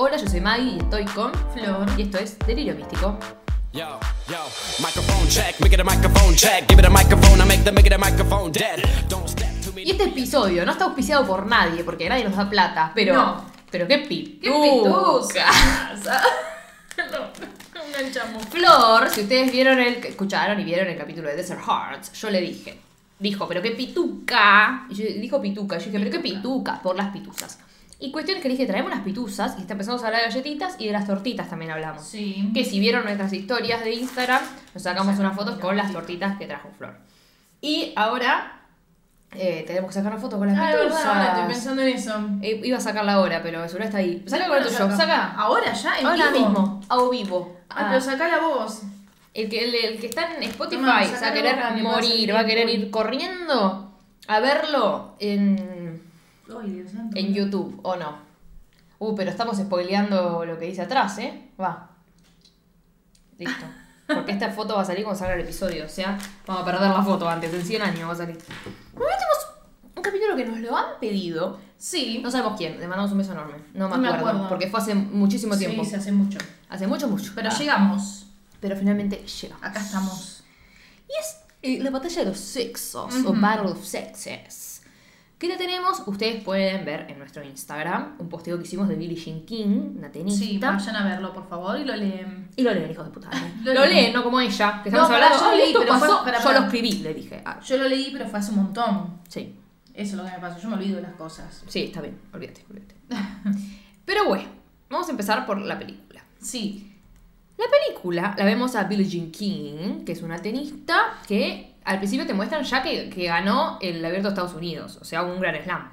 Hola, yo soy Maggie y estoy con Flor y esto es Delirio Místico. Y este episodio no está auspiciado por nadie porque nadie nos da plata, pero no. Pero qué pitucas. No, enganchamos. Flor, si ustedes vieron escucharon y vieron el capítulo de Desert Hearts, yo le dije, pero qué pituca. Y yo, yo dije, pero qué pituca, por las pituzas. Y cuestión es que dije, traemos unas pituzas. Y empezamos a hablar de galletitas y de las tortitas también hablamos. Sí. Que si vieron nuestras historias de Instagram, nos sacamos unas fotos con las tortitas que trajo Flor. Y ahora tenemos que sacar una foto con las pituzas. Verdad, estoy pensando en eso. Iba a sacarla ahora, pero seguro está ahí. Saca con el tuyo. Saca. Ahora ya, en ahora vivo. Ahora mismo. Pero sacala vos. El que está en Spotify se va a querer morir, va a querer ir corriendo a verlo en... Ay, Dios santo, en YouTube, ¿o no? Pero estamos spoileando lo que dice atrás, ¿eh? Va. Listo. Porque esta foto va a salir cuando salga el episodio. O sea, vamos a perder la foto antes. En 100 años va a salir. Bueno, tenemos un capítulo que nos lo han pedido. Sí. No sabemos quién. Le mandamos un beso enorme. No me acuerdo. Porque fue hace muchísimo tiempo. Sí, hace mucho. Pero llegamos. Pero finalmente llegamos. Acá estamos. Y es la batalla de los sexos. O Battle of Sexes. ¿Qué la tenemos? Ustedes pueden ver en nuestro Instagram un posteo que hicimos de Billie Jean King, una tenista. Sí, vayan a verlo, por favor, y lo leen. Y lo leen, hijos de puta. Lo leen, no como ella, que estamos hablando. Yo leí, pero pasó, yo lo escribí, le dije. Ah. Yo lo leí, pero fue hace un montón. Sí. Eso es lo que me pasó, yo me olvido de las cosas. Sí, está bien, olvídate. Pero bueno, vamos a empezar por la película. Sí. La película la vemos a Billie Jean King, que es una tenista que... Al principio te muestran ya que ganó el abierto de Estados Unidos, o sea, un gran slam.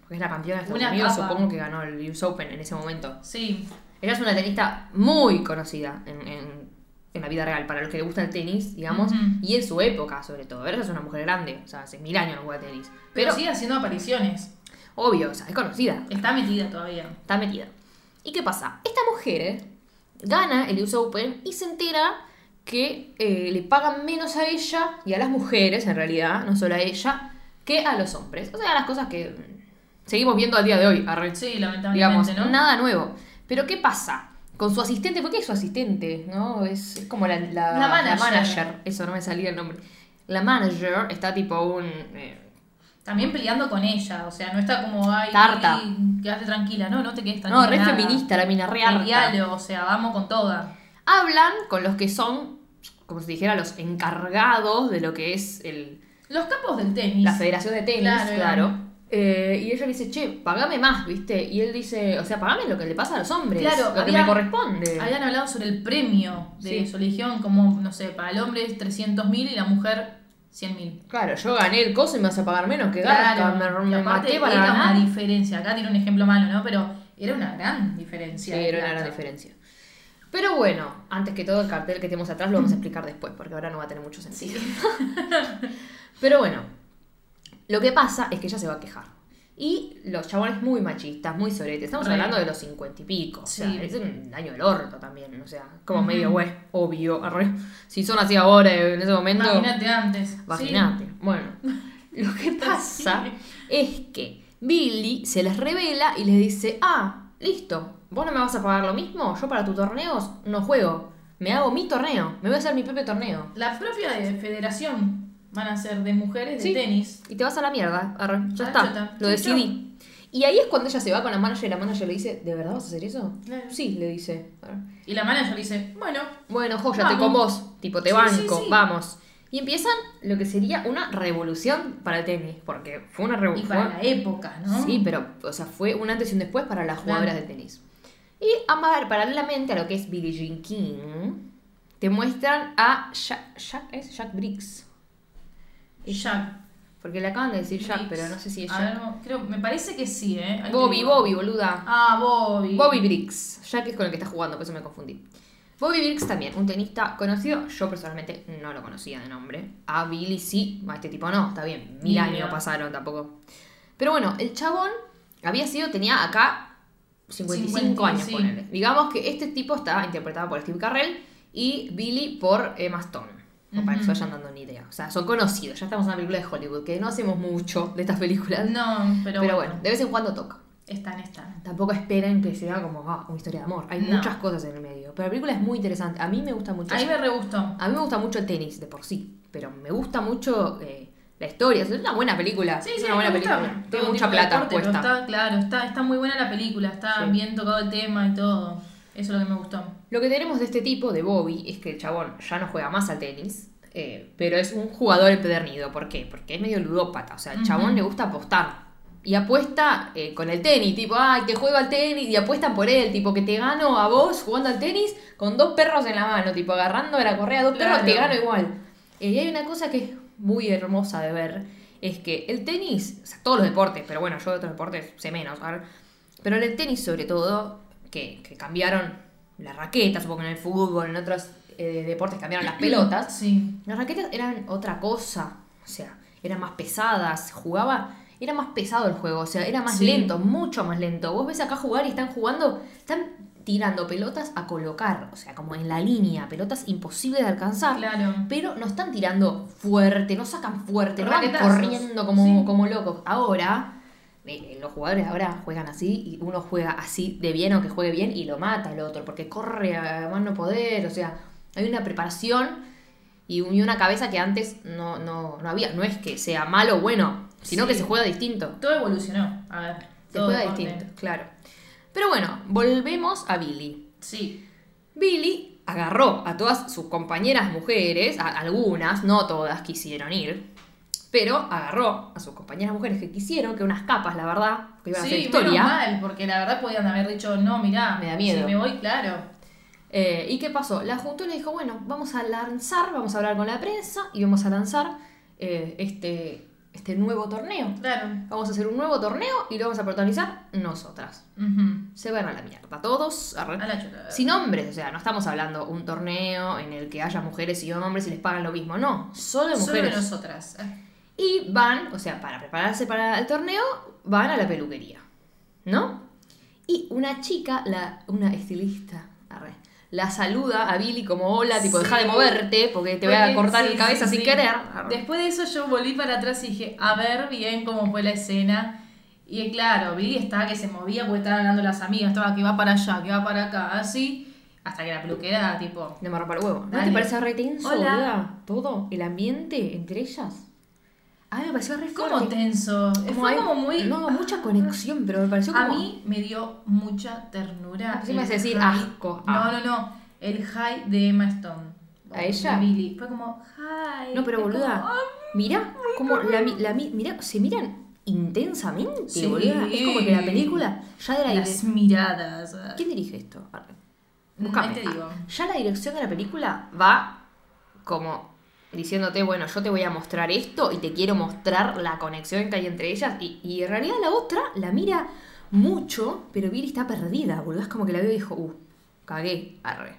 Porque es la campeona de Estados Unidos, supongo que ganó el US Open en ese momento. Sí. Ella es una tenista muy conocida en la vida real, para los que le gusta el tenis, digamos, y en su época, sobre todo. Ella es una mujer grande, o sea, hace 1000 años no juega tenis. Pero sigue haciendo apariciones. Obvio, o sea, es conocida. Está metida todavía. ¿Y qué pasa? Esta mujer gana el US Open y se entera que le pagan menos a ella y a las mujeres, en realidad, no solo a ella, que a los hombres. O sea, las cosas que seguimos viendo al día de hoy. Sí, lamentablemente, digamos, ¿no? Nada nuevo. Pero, ¿qué pasa? Con su asistente, ¿por qué es su asistente? ¿No? Es como la manager. Eso, no me salía el nombre. La manager está tipo también peleando con ella, o sea, no está como... Ay, tarta. Quédate tranquila, no te quedes tan... No, re feminista, la mina re harta. O sea, vamos con toda. Hablan con los que son... como si dijera, los encargados de lo que es los capos del tenis. La federación de tenis, claro. Y ella dice, che, pagame más, ¿viste? Y él dice, o sea, pagame lo que le pasa a los hombres, claro, lo que me corresponde. Habían hablado sobre el premio de eso, le dijeron como, no sé, para el hombre es 300.000 y la mujer 100.000. Claro, yo gané el coso y me vas a pagar menos que claro. Me maté para ganar. Era una diferencia, acá tiene un ejemplo malo, ¿no? Pero era una gran diferencia. Sí, era una gran diferencia. Pero bueno, antes que todo el cartel que tenemos atrás lo vamos a explicar después, porque ahora no va a tener mucho sentido. Sí. Pero bueno, lo que pasa es que ella se va a quejar. Y los chabones muy machistas, muy soretes. Estamos hablando de los 50 y pico. Sí. O sea, es un daño del orto también. O sea, como medio güey, obvio. Si son así ahora, en ese momento... Imagínate antes. Imagínate. Sí. Bueno, lo que pasa es que Billie se les revela y les dice, listo. ¿Vos no me vas a pagar lo mismo? Yo para tus torneos no juego. Me hago mi torneo. Me voy a hacer mi propio torneo. La propia federación van a ser de mujeres de tenis. Y te vas a la mierda. Ya está. Lo decidí. Y ahí es cuando ella se va con la manager y la manager le dice, ¿de verdad vas a hacer eso? Sí, le dice. Y la manager le dice, bueno, jóyate con vos. Tipo, te banco, vamos. Y empiezan lo que sería una revolución para el tenis. Porque fue una revolución. Y para la época, ¿no? Sí, pero, o sea, fue un antes y un después para las jugadoras de tenis. Y paralelamente a lo que es Billie Jean King, te muestran a Jack Briggs. Jack. Porque le acaban de decir Jack, pero no sé si es Jack. Me parece que sí, ¿eh? Bobby, boluda. Bobby Briggs. Jack es con el que está jugando, por eso me confundí. Bobby Briggs también, un tenista conocido. Yo personalmente no lo conocía de nombre. A Billie sí, a este tipo no, está bien. 1000 años pasaron tampoco. Pero bueno, el chabón tenía acá 55 años, ponele. Digamos que este tipo está interpretado por Steve Carrell y Billie por Emma Stone. Para que se vayan dando una idea. O sea, son conocidos. Ya estamos en una película de Hollywood, que no hacemos mucho de estas películas. No, pero bueno. De vez en cuando toca. Están. Tampoco esperen que sea como una historia de amor. Hay muchas cosas en el medio. Pero la película es muy interesante. A mí me gusta mucho. A mí me re gustó. A mí me gusta mucho el tenis de por sí. Pero me gusta mucho la historia. Es una buena película. Sí, es una buena película. Tiene mucha plata puesta. Está, claro, está muy buena la película. Está bien tocado el tema y todo. Eso es lo que me gustó. Lo que tenemos de este tipo, de Bobby, es que el chabón ya no juega más al tenis. Pero es un jugador empedernido. ¿Por qué? Porque es medio ludópata. O sea, el chabón le gusta apostar. Y apuesta con el tenis, tipo, ay, te juego al tenis, y apuestan por él, tipo, que te gano a vos jugando al tenis con dos perros en la mano, tipo, agarrando a la correa dos perros, te gano igual. Y hay una cosa que es muy hermosa de ver, es que el tenis, o sea, todos los deportes, pero bueno, yo de otros deportes sé menos, ¿ver? Pero en el tenis sobre todo, que cambiaron las raquetas, supongo que en el fútbol, en otros deportes cambiaron las pelotas, las raquetas eran otra cosa, o sea, eran más pesadas, jugaba... Era más pesado el juego, o sea, era más lento, mucho más lento. Vos ves acá jugar y están jugando, están tirando pelotas a colocar, o sea, como en la línea, pelotas imposibles de alcanzar. Claro. Pero no están tirando fuerte, no sacan fuerte, raquetazos. No van corriendo como locos. Ahora, los jugadores ahora juegan así y uno juega así de bien, aunque juegue bien, y lo mata el otro, porque corre a más no poder, o sea, hay una preparación y una cabeza que antes no había. No es que sea malo o bueno. Sino que se juega distinto. Todo evolucionó. A ver. Se juega distinto, claro. Pero bueno, volvemos a Billie. Sí. Billie agarró a todas sus compañeras mujeres, a algunas, no todas quisieron ir, pero agarró a sus compañeras mujeres que quisieron, que unas capas, la verdad, que iban a hacer historia. Sí, mal, porque la verdad podían haber dicho, no, mirá, me da miedo. Si me voy, claro. ¿Y qué pasó? La juntó y le dijo, bueno, vamos a hablar con la prensa y vamos a lanzar este nuevo torneo. Claro. Vamos a hacer un nuevo torneo y lo vamos a protagonizar nosotras. Se van a la mierda. Todos sin hombres. O sea, no estamos hablando un torneo en el que haya mujeres y hombres y les pagan lo mismo. No. Solo mujeres. Solo nosotras. Y van, o sea, para prepararse para el torneo, van a la peluquería. ¿No? Y una chica, una estilista, la saluda a Billie como hola, tipo, deja de moverte porque te voy a cortar la cabeza sin querer. Después de eso yo volví para atrás y dije, a ver bien cómo fue la escena. Y claro, Billie estaba que se movía porque estaban hablando las amigas, estaba que va para allá, que va para acá, así, hasta que la peluquera, tipo... Le amarró para el huevo. Dale. ¿No te parece re tenso, hola, todo el ambiente entre ellas? A mí me pareció re fuerte. Como tenso. Fue como muy... No, mucha conexión, pero me pareció como... A mí me dio mucha ternura. Sí, me hace decir asco. No. El high de Emma Stone. ¿A ella? Billie. Fue como... Hi. No, pero boluda. Como, mirá, como mirá, se miran intensamente, boluda. Es como que la película... ya de las miradas. ¿Quién dirige esto? Buscame. Ahí te digo. Ya la dirección de la película va como... diciéndote, bueno, yo te voy a mostrar esto y te quiero mostrar la conexión que hay entre ellas. Y en realidad la otra la mira mucho, pero Billie está perdida, boludo. Es como que la veo y dijo, cagué, arre.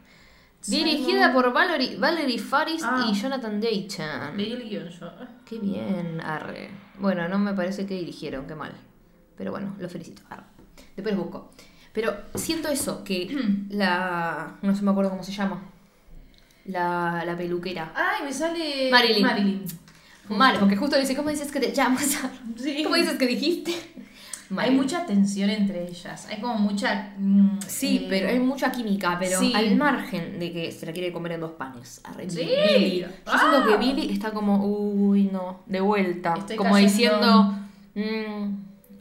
Dirigida por Valerie Faris y Jonathan Dayton. Leí el guión yo. Qué bien, arre. Bueno, no me parece que dirigieron, qué mal. Pero bueno, los felicito, arre. Después los busco. Pero siento eso, que no se me acuerdo cómo se llama. La peluquera. Ay, me sale... Marilyn. Malo, porque justo le dice, ¿cómo dices que te llamas? Sí. ¿Cómo dices que dijiste? Marilyn. Hay mucha tensión entre ellas. Hay como mucha... pero hay mucha química, pero al margen de que se la quiere comer en dos panes. Billie. Yo siento que Billie está como, uy, no, de vuelta. Estoy como cayendo.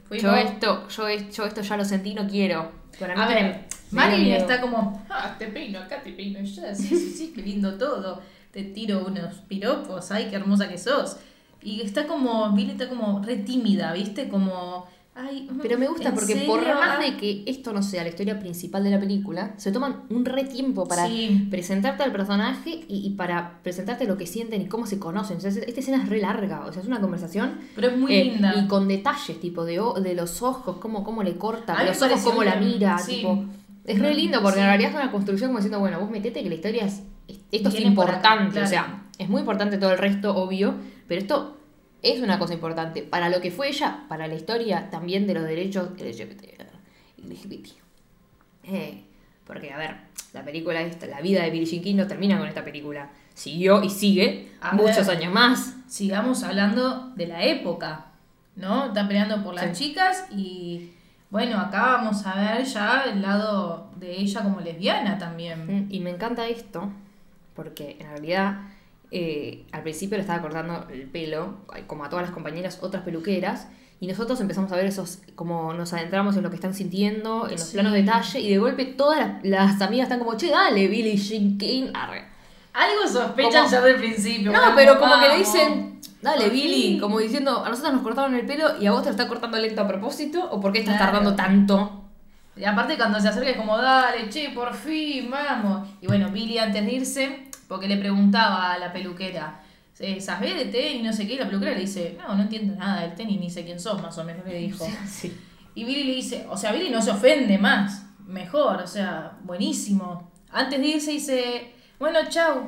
Diciendo, yo esto ya lo sentí, no quiero. Pero a ver... Marilyn está como, te peino acá, te peino allá, sí, qué lindo todo, te tiro unos piropos, ay, qué hermosa que sos. Y está como, Billie está como re tímida, ¿viste? Como, ay, pero me gusta porque serio, por más de que esto no sea la historia principal de la película, se toman un re tiempo para presentarte al personaje y para presentarte lo que sienten y cómo se conocen. O sea, esta escena es re larga, o sea, es una conversación. Pero es muy linda. Y con detalles, tipo, de los ojos, cómo le corta, los ojos, cómo la mira, tipo... Es re lindo porque en realidad es una construcción como diciendo, bueno, vos metete que la historia esto es importante, o sea, es muy importante todo el resto, obvio, pero esto es una cosa importante para lo que fue ella, para la historia también de los derechos LGBT. Porque, a ver, la película esta, la vida de Billie Jean King no termina con esta película, siguió y sigue muchos años más. Sigamos hablando de la época, ¿no? Están peleando por las chicas y... Bueno, acá vamos a ver ya el lado de ella como lesbiana también. Y me encanta esto, porque en realidad al principio le estaba cortando el pelo, como a todas las compañeras, otras peluqueras, y nosotros empezamos a ver esos, como nos adentramos en lo que están sintiendo, en los planos de detalle, y de golpe todas las amigas están como, che, dale, Billie Jean King, arre. Algo sospechan como, ya del principio. No, pero como que le dicen, dale, Billie, como diciendo, a nosotros nos cortaron el pelo y a vos te lo está cortando lento a propósito, o por qué estás tardando tanto. Y aparte cuando se acerca es como, dale, che, por fin, vamos. Y bueno, Billie antes de irse, porque le preguntaba a la peluquera, ¿sabés de tenis? No sé qué, y la peluquera le dice, no entiendo nada del tenis, ni sé quién sos, más o menos, le dijo. Sí. Y Billie le dice, o sea, Billie no se ofende más, mejor, o sea, buenísimo. Antes de irse dice, bueno, chau,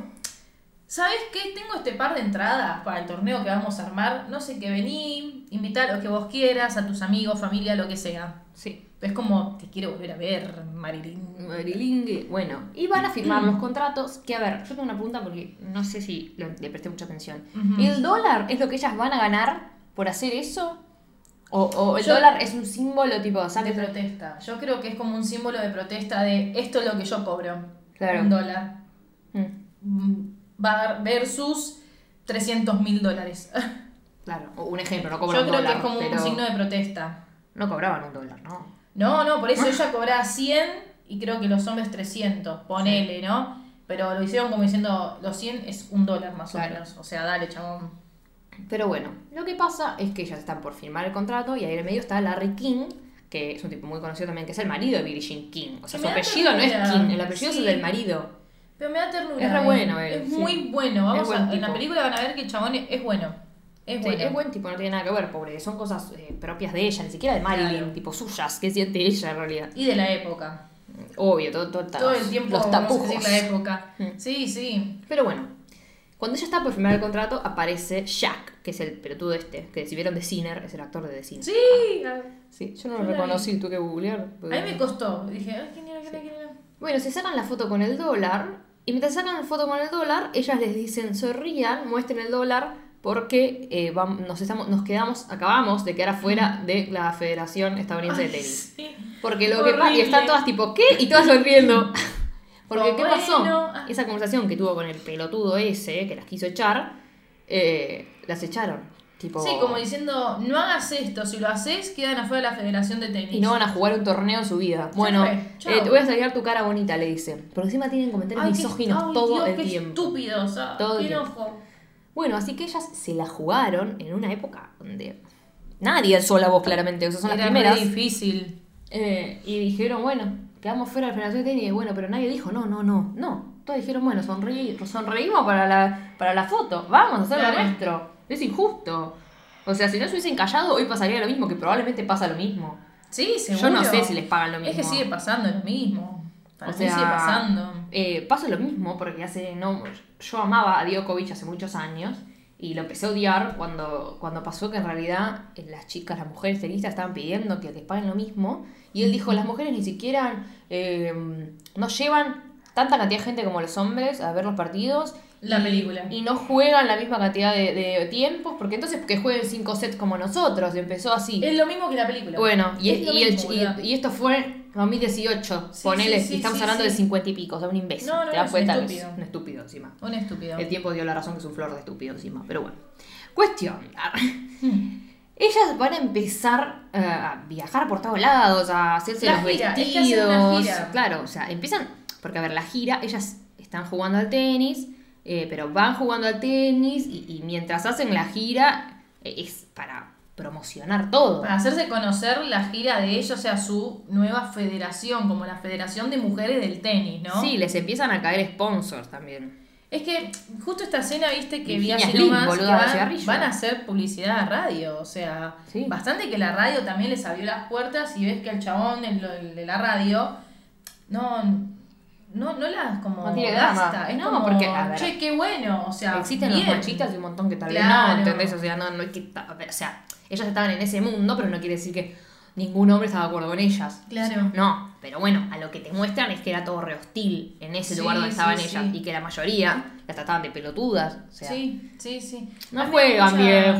¿sabés qué? Tengo este par de entradas para el torneo que vamos a armar, no sé qué, vení, invita a los que vos quieras, a tus amigos, familia, lo que sea. Sí. Es como, te quiero volver a ver, Marilyn. Bueno, y van a firmar los contratos, que a ver, yo tengo una pregunta porque no sé si le presté mucha atención. ¿El dólar es lo que ellas van a ganar por hacer eso? ¿O el dólar es un símbolo tipo, o sea, de protesta? Yo creo que es como un símbolo de protesta de esto es lo que yo cobro. Claro. Un dólar. Versus 300.000 dólares. Claro, un ejemplo, no cobran un dólar. Yo creo que es como un signo de protesta. No cobraban un dólar, ¿no? No, por eso ella cobraba 100 y creo que los hombres 300, ponele, ¿no? Pero lo hicieron como diciendo, los 100 es un dólar más o menos, o sea, dale, chabón. Pero bueno, lo que pasa es que ellas están por firmar el contrato y ahí en el medio está Larry King, que es un tipo muy conocido también, que es el marido de Billie Jean King. O sea, su apellido no es King, el apellido es el del marido. Pero me da ternura. Es re bueno él. Es muy bueno. En la película van a ver que el chabón es bueno. Es buen tipo, no tiene nada que ver, pobre. Son cosas propias de ella, ni siquiera de Marilyn, tipo suyas, que siente ella en realidad. Y de la época. Obvio, todo el tiempo. Los tapujos. No sé si la época. Sí. Pero bueno, cuando ella está por firmar el contrato, aparece Jack, que es el pelotudo este, que si vieron The Sinner, es el actor de The Sinner. Sí. Sí, yo no lo reconocí, tuve que googlear. Pero... a mí me costó. Dije, ay, ¿quién era? Bueno, se sacan la foto con el dólar, y mientras sacan la foto con el dólar, ellas les dicen, sonrían, muestren el dólar... porque acabamos de quedar afuera de la Federación Estadounidense de Tenis. Sí. Porque lo que pasa... y están todas tipo, ¿qué? Y todas sonriendo. Porque, ¿qué pasó? Esa conversación que tuvo con el pelotudo ese, que las quiso echar, las echaron. Tipo... sí, como diciendo, no hagas esto, si lo haces, quedan afuera de la Federación de Tenis. Y no van a jugar un torneo en su vida. Bueno, te voy a sacar tu cara bonita, le dicen. Porque encima tienen comentarios misóginos todo el tiempo. Qué estúpidos, qué enojo. Bueno, así que ellas se la jugaron en una época donde nadie alzó la voz claramente, o sea, son las primeras. Era muy difícil. Y dijeron, bueno, quedamos fuera de la Federación de Tenis, bueno, pero nadie dijo, no. Todos dijeron, bueno, sonreímos para la foto, vamos a hacer lo nuestro. Es injusto. O sea, si no se hubiesen callado, hoy pasaría lo mismo, que probablemente pasa lo mismo. Sí, seguro. Yo no sé si les pagan lo mismo. Es que sigue pasando lo mismo. O sea, sigue pasando. Pasa lo mismo porque yo amaba a Djokovic hace muchos años y lo empecé a odiar cuando pasó que en realidad las mujeres tenistas estaban pidiendo que les paguen lo mismo y él dijo, las mujeres ni siquiera no llevan tanta cantidad de gente como los hombres a ver los partidos película y no juegan la misma cantidad de tiempos porque entonces que jueguen 5 sets como nosotros. Empezó así, es lo mismo que la película. Bueno, y esto fue 2018, ponele, estamos hablando de 50 y pico, o sea, un imbécil. No, es un estúpido. Un estúpido encima. Un estúpido. El tiempo dio la razón que es un flor de estúpido encima, pero bueno. Cuestión. Ellas van a empezar a viajar por todos lados, a hacerse los vestidos. Es que hacen una gira. Claro, o sea, empiezan, porque a ver, la gira, ellas están jugando al tenis, pero van jugando al tenis y mientras hacen la gira es para... promocionar todo. Para hacerse conocer la gira de ellos, o sea, su nueva federación, como la Federación de Mujeres del Tenis, ¿no? Sí, les empiezan a caer sponsors también. Es que justo esta escena, viste, que vi ayer nomás, van a hacer publicidad a radio, o sea, bastante que la radio también les abrió las puertas y ves que el chabón de la radio no las como gasta. Es como, porque, che, qué bueno, o sea, existen bien. Los machitas y un montón que tal vez no, ¿entendés? O sea, no es que, o sea, ellas estaban en ese mundo, pero no quiere decir que ningún hombre estaba de acuerdo con ellas. Claro. No, pero bueno, a lo que te muestran es que era todo re hostil en ese lugar donde estaban ellas. Y que la mayoría las trataban de pelotudas. O sea, no juegan bien,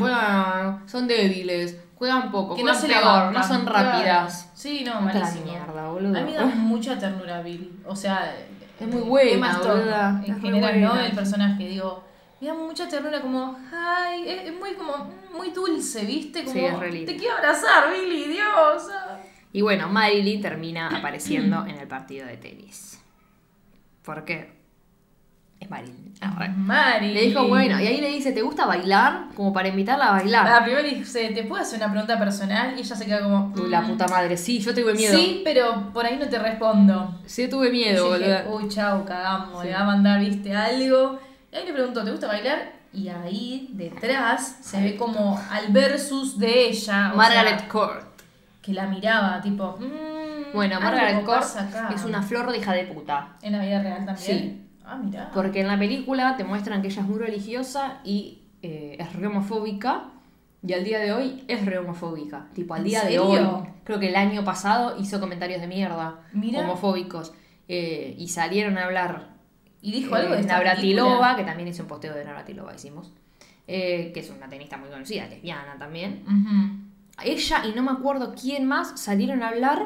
son débiles. Juega un poco. Que no se peor, no son rápidas. Sí, no, malísimo. Mierda, boludo. A mí me da mucha ternura Billie. O sea, es muy buena, Emma Stone, en general, ¿no? El personaje, digo, me da mucha ternura, como, ay, es muy como muy dulce, ¿viste? Como, sí, es re lindo. Te quiero abrazar, Billie, Dios. Y bueno, Marilyn termina apareciendo en el partido de tenis. ¿Por qué? Es Marilyn. Le dijo, bueno, y ahí le dice, ¿te gusta bailar? Como para invitarla a bailar. La primera le dice, ¿te puedo hacer una pregunta personal? Y ella se queda como, uy, la puta madre, sí, yo tuve miedo. Sí, pero por ahí no te respondo. Sí, tuve miedo, boludo. Uy, chau, cagamos, sí. Le va a mandar, viste, algo. Y ahí le preguntó, ¿te gusta bailar? Y ahí, detrás, se ve como al versus de ella. Margaret Court. Que la miraba, tipo, bueno, Margaret Court es una flor de hija de puta. En la vida real también. Sí. Ah, mirá. Porque en la película te muestran que ella es muy religiosa y es re homofóbica. Y al día de hoy es re homofóbica. Tipo, al día de hoy. Creo que el año pasado hizo comentarios de mierda. Mirá. Homofóbicos. Y salieron a hablar. Y dijo algo de Navratilova, que también hizo un posteo de Navratilova, hicimos. Que es una tenista muy conocida, lesbiana también. Uh-huh. Ella y no me acuerdo quién más salieron a hablar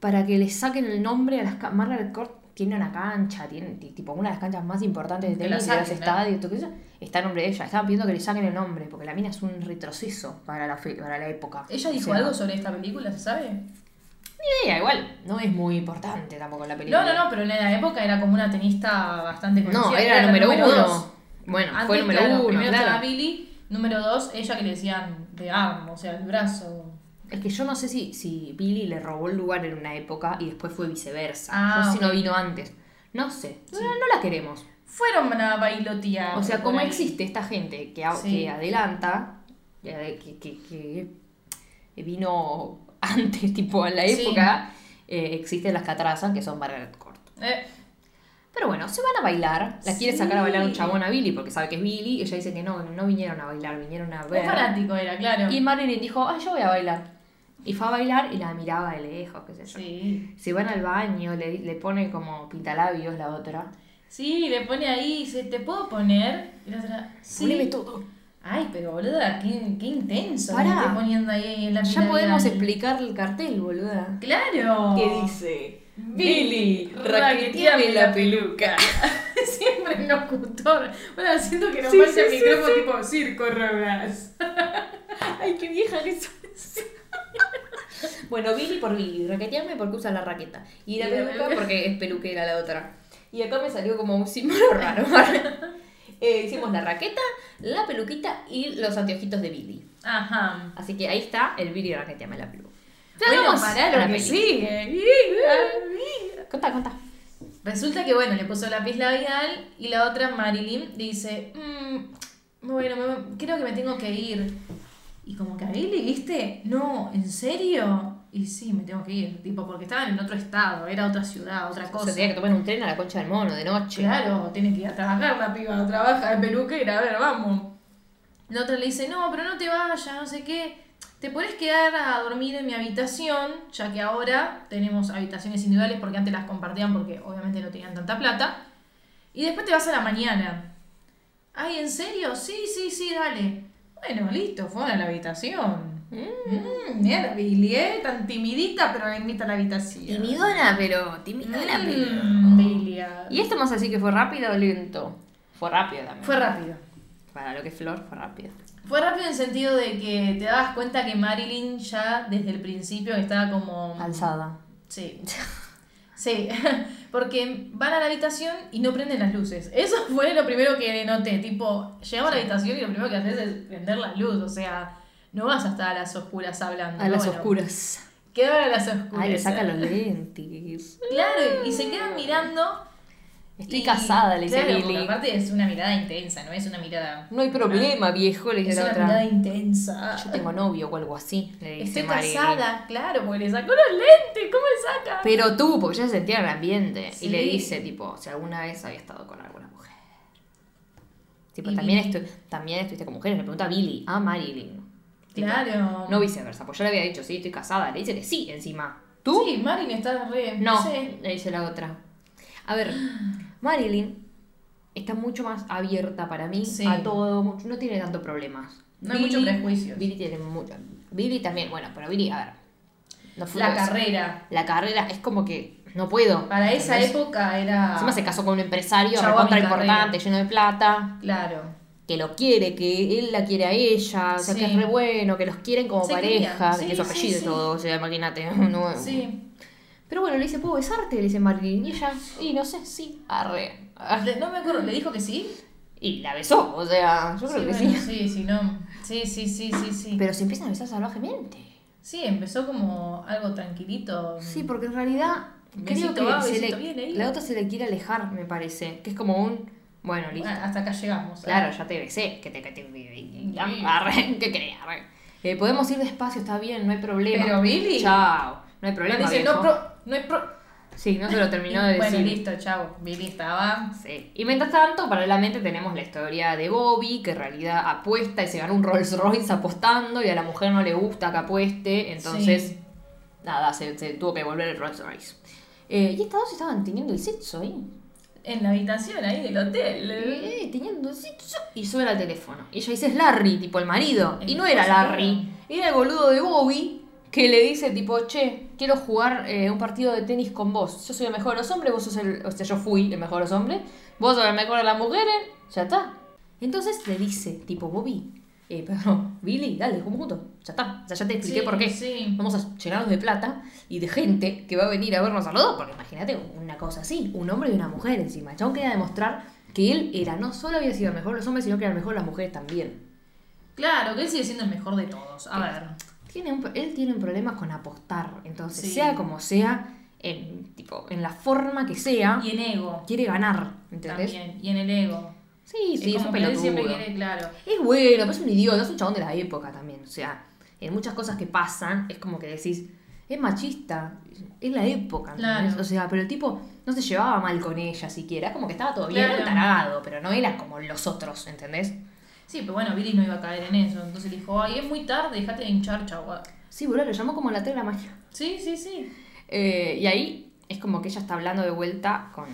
para que le saquen el nombre a las Margaret Court. Tiene una cancha, tiene tipo una de las canchas más importantes de tenis, de los estadios, todo eso. Está el nombre de ella. Estaban pidiendo que le saquen el nombre, porque la mina es un retroceso para la época. ¿Ella dijo algo sobre esta película, se sabe? Ni idea, igual. No es muy importante tampoco la película. No, pero en la época era como una tenista bastante conocida. No, era número uno. Bueno, antes fue número uno. Primero estaba Billie, número dos, ella que le decían de arm, o sea, el brazo. Es que yo no sé si Billie le robó el lugar en una época y después fue viceversa. Si no vino antes. No sé. Sí. No la queremos. Fueron a bailotear. O sea, como existe esta gente que adelanta, que vino antes, tipo en la época, existen las que atrasan, que son Margaret Court. Pero bueno, se van a bailar. La quiere sacar a bailar un chabón a Billie porque sabe que es Billie. Ella dice que no vinieron a bailar, vinieron a ver. Un fanático era, claro. Y Marilyn dijo, yo voy a bailar. Y fue a bailar y la miraba de lejos, qué sé yo. Sí. Se van al baño, le pone como pintalabios la otra. Sí, le pone ahí, dice, ¿te puedo poner? Y la otra, sí. Poneme todo. Ay, pero boluda, qué intenso. Pará, poniendo ahí en la ya podemos explicar el cartel, boluda. Claro. ¿Qué dice? Billie, raqueteame la peluca. Siempre en locutor. Bueno, siento que nos pasa el micrófono tipo circo, rogas. Ay, qué vieja que sos. Bueno, Billie por Billie, raqueteame porque usa la raqueta. Y la peluca porque es peluquera la otra. Y acá me salió como un símbolo raro. Hicimos la raqueta, la peluquita y los anteojitos de Billie. Ajá. Así que ahí está el Billie, raqueteame la peluca. Bueno, para lo que sigue. Contá. Resulta que, bueno, le puso la pizla labial y la otra, Marilyn, dice, bueno, creo que me tengo que ir. Y como que a Billie, ¿viste? No, ¿en serio? Y sí, me tengo que ir. Tipo, porque estaban en otro estado, era otra ciudad, otra cosa. O sea, tenía que tomar un tren a la Concha del Mono de noche. Claro, tiene que ir a trabajar la piba, no trabaja de peluquera, a ver, vamos. La otra le dice, no, pero no te vayas, no sé qué. Te podés quedar a dormir en mi habitación, ya que ahora tenemos habitaciones individuales porque antes las compartían porque obviamente no tenían tanta plata. Y después te vas a la mañana. Ay, ¿en serio? Sí, dale. Bueno, listo, fueron a la habitación. Mira, Billie, tan timidita, pero la invita a la habitación. Timidona, pero timidona, Billie. ¿Y esto más así que fue rápido o lento? Fue rápido también. Fue rápido. Para lo que es flor, fue rápido. Fue rápido en el sentido de que te dabas cuenta que Marilyn ya desde el principio estaba como... alzada. Sí. Sí. Porque van a la habitación y no prenden las luces. Eso fue lo primero que noté. Tipo, llegamos a la habitación y lo primero que haces es prender las luces. O sea, no vas a estar a las oscuras hablando. A las oscuras. Quedan a las oscuras. Ay, le saca los lentes. Claro, y se quedan mirando... Estoy casada, le dice Billie. Porque aparte es una mirada intensa, no es una mirada... No hay problema, viejo, le dice la otra. Es una mirada intensa. Yo tengo novio o algo así, le dice Marilyn. Estoy casada, claro, porque le sacó los lentes, ¿cómo le saca? Pero tú, porque ya sentía el ambiente. Sí. Y le dice, tipo, si alguna vez había estado con alguna mujer. Tipo, también estuviste con mujeres, le pregunta a Billie, a Marilyn. Tipo, claro. No viceversa, pues yo le había dicho, sí, estoy casada. Le dice que sí, encima. ¿Tú? Sí, Marilyn está re... No, sé. Le dice la otra. A ver... Marilyn está mucho más abierta para mí a todo, no tiene tanto problemas. No hay mucho prejuicio. Billie tiene mucho. Billie también, bueno, pero Billie, a ver. No fue la carrera. La carrera es como que no puedo. Para esa época era... Encima se casó con un empresario recontra importante, lleno de plata. Claro. Que lo quiere, que él la quiere a ella, o sea, sí, que es re bueno, que los quieren como pareja, sí, que su apellido es todo, o sea, imagínate. No, sí. Pero bueno, le dice, ¿puedo besarte? Le dice Marilyn. Y ella, y no sé, sí, arre. No me acuerdo, ¿le dijo que sí? Y la besó, o sea, yo creo que bueno, sí. Sí, no. Sí. Pero se empiezan a besar salvajemente. Sí, empezó como algo tranquilito. Sí, porque en realidad creo que la otra se le quiere alejar, me parece. Que es como un... Bueno, listo. Hasta acá llegamos. Claro, ya te besé. ¿Qué querés? Podemos ir despacio, está bien, no hay problema. Pero Billie... Chao. No hay problema, dice, viejo. Sí, no se lo terminó de decir. Bueno, listo, chao. Billie estaba... Sí. Y mientras tanto, paralelamente tenemos la historia de Bobby, que en realidad apuesta y se gana un Rolls Royce apostando, y a la mujer no le gusta que apueste, entonces... Sí. Nada, se tuvo que devolver el Rolls Royce. Y estas dos estaban teniendo el sexo ahí. En la habitación ahí del hotel. Teniendo sexo. Y suena el teléfono. Y ella dice, es Larry, tipo el marido. Y no era Larry. Era el boludo de Bobby que le dice, tipo, che, quiero jugar un partido de tenis con vos. Yo soy el mejor de los hombres, vos sos el... O sea, yo fui el mejor de los hombres. Vos sos el mejor de las mujeres. Ya está. Entonces le dice, tipo, Bobby, perdón, Billie, dale, juguemos juntos. Ya está. O sea, ya te expliqué por qué. Sí. Vamos a llenarnos de plata y de gente que va a venir a vernos a los dos. Porque imagínate una cosa así, un hombre y una mujer encima. Chabón quería demostrar que él era, no solo había sido el mejor de los hombres, sino que era el mejor de las mujeres también. Claro, que él sigue siendo el mejor de todos. A ver. Él tiene un problema con apostar. Entonces, sea como sea, en la forma que sea. Y en ego. Quiere ganar, ¿entendés? También, y en el ego. Sí, es un pelotudo. Siempre quiere, claro. Es bueno, pero es un idiota, es un chabón de la época también. O sea, en muchas cosas que pasan, es como que decís, es machista, es la época. Claro. O sea, pero el tipo no se llevaba mal con ella siquiera, como que estaba todo bien, claro, tarado, pero no era como los otros, ¿entendés? Sí, pero bueno, Billie no iba a caer en eso, entonces le dijo, ay, es muy tarde, dejate de hinchar, chaval. Sí, boludo, lo llamó como la tela magia. Sí. Y ahí es como que ella está hablando de vuelta con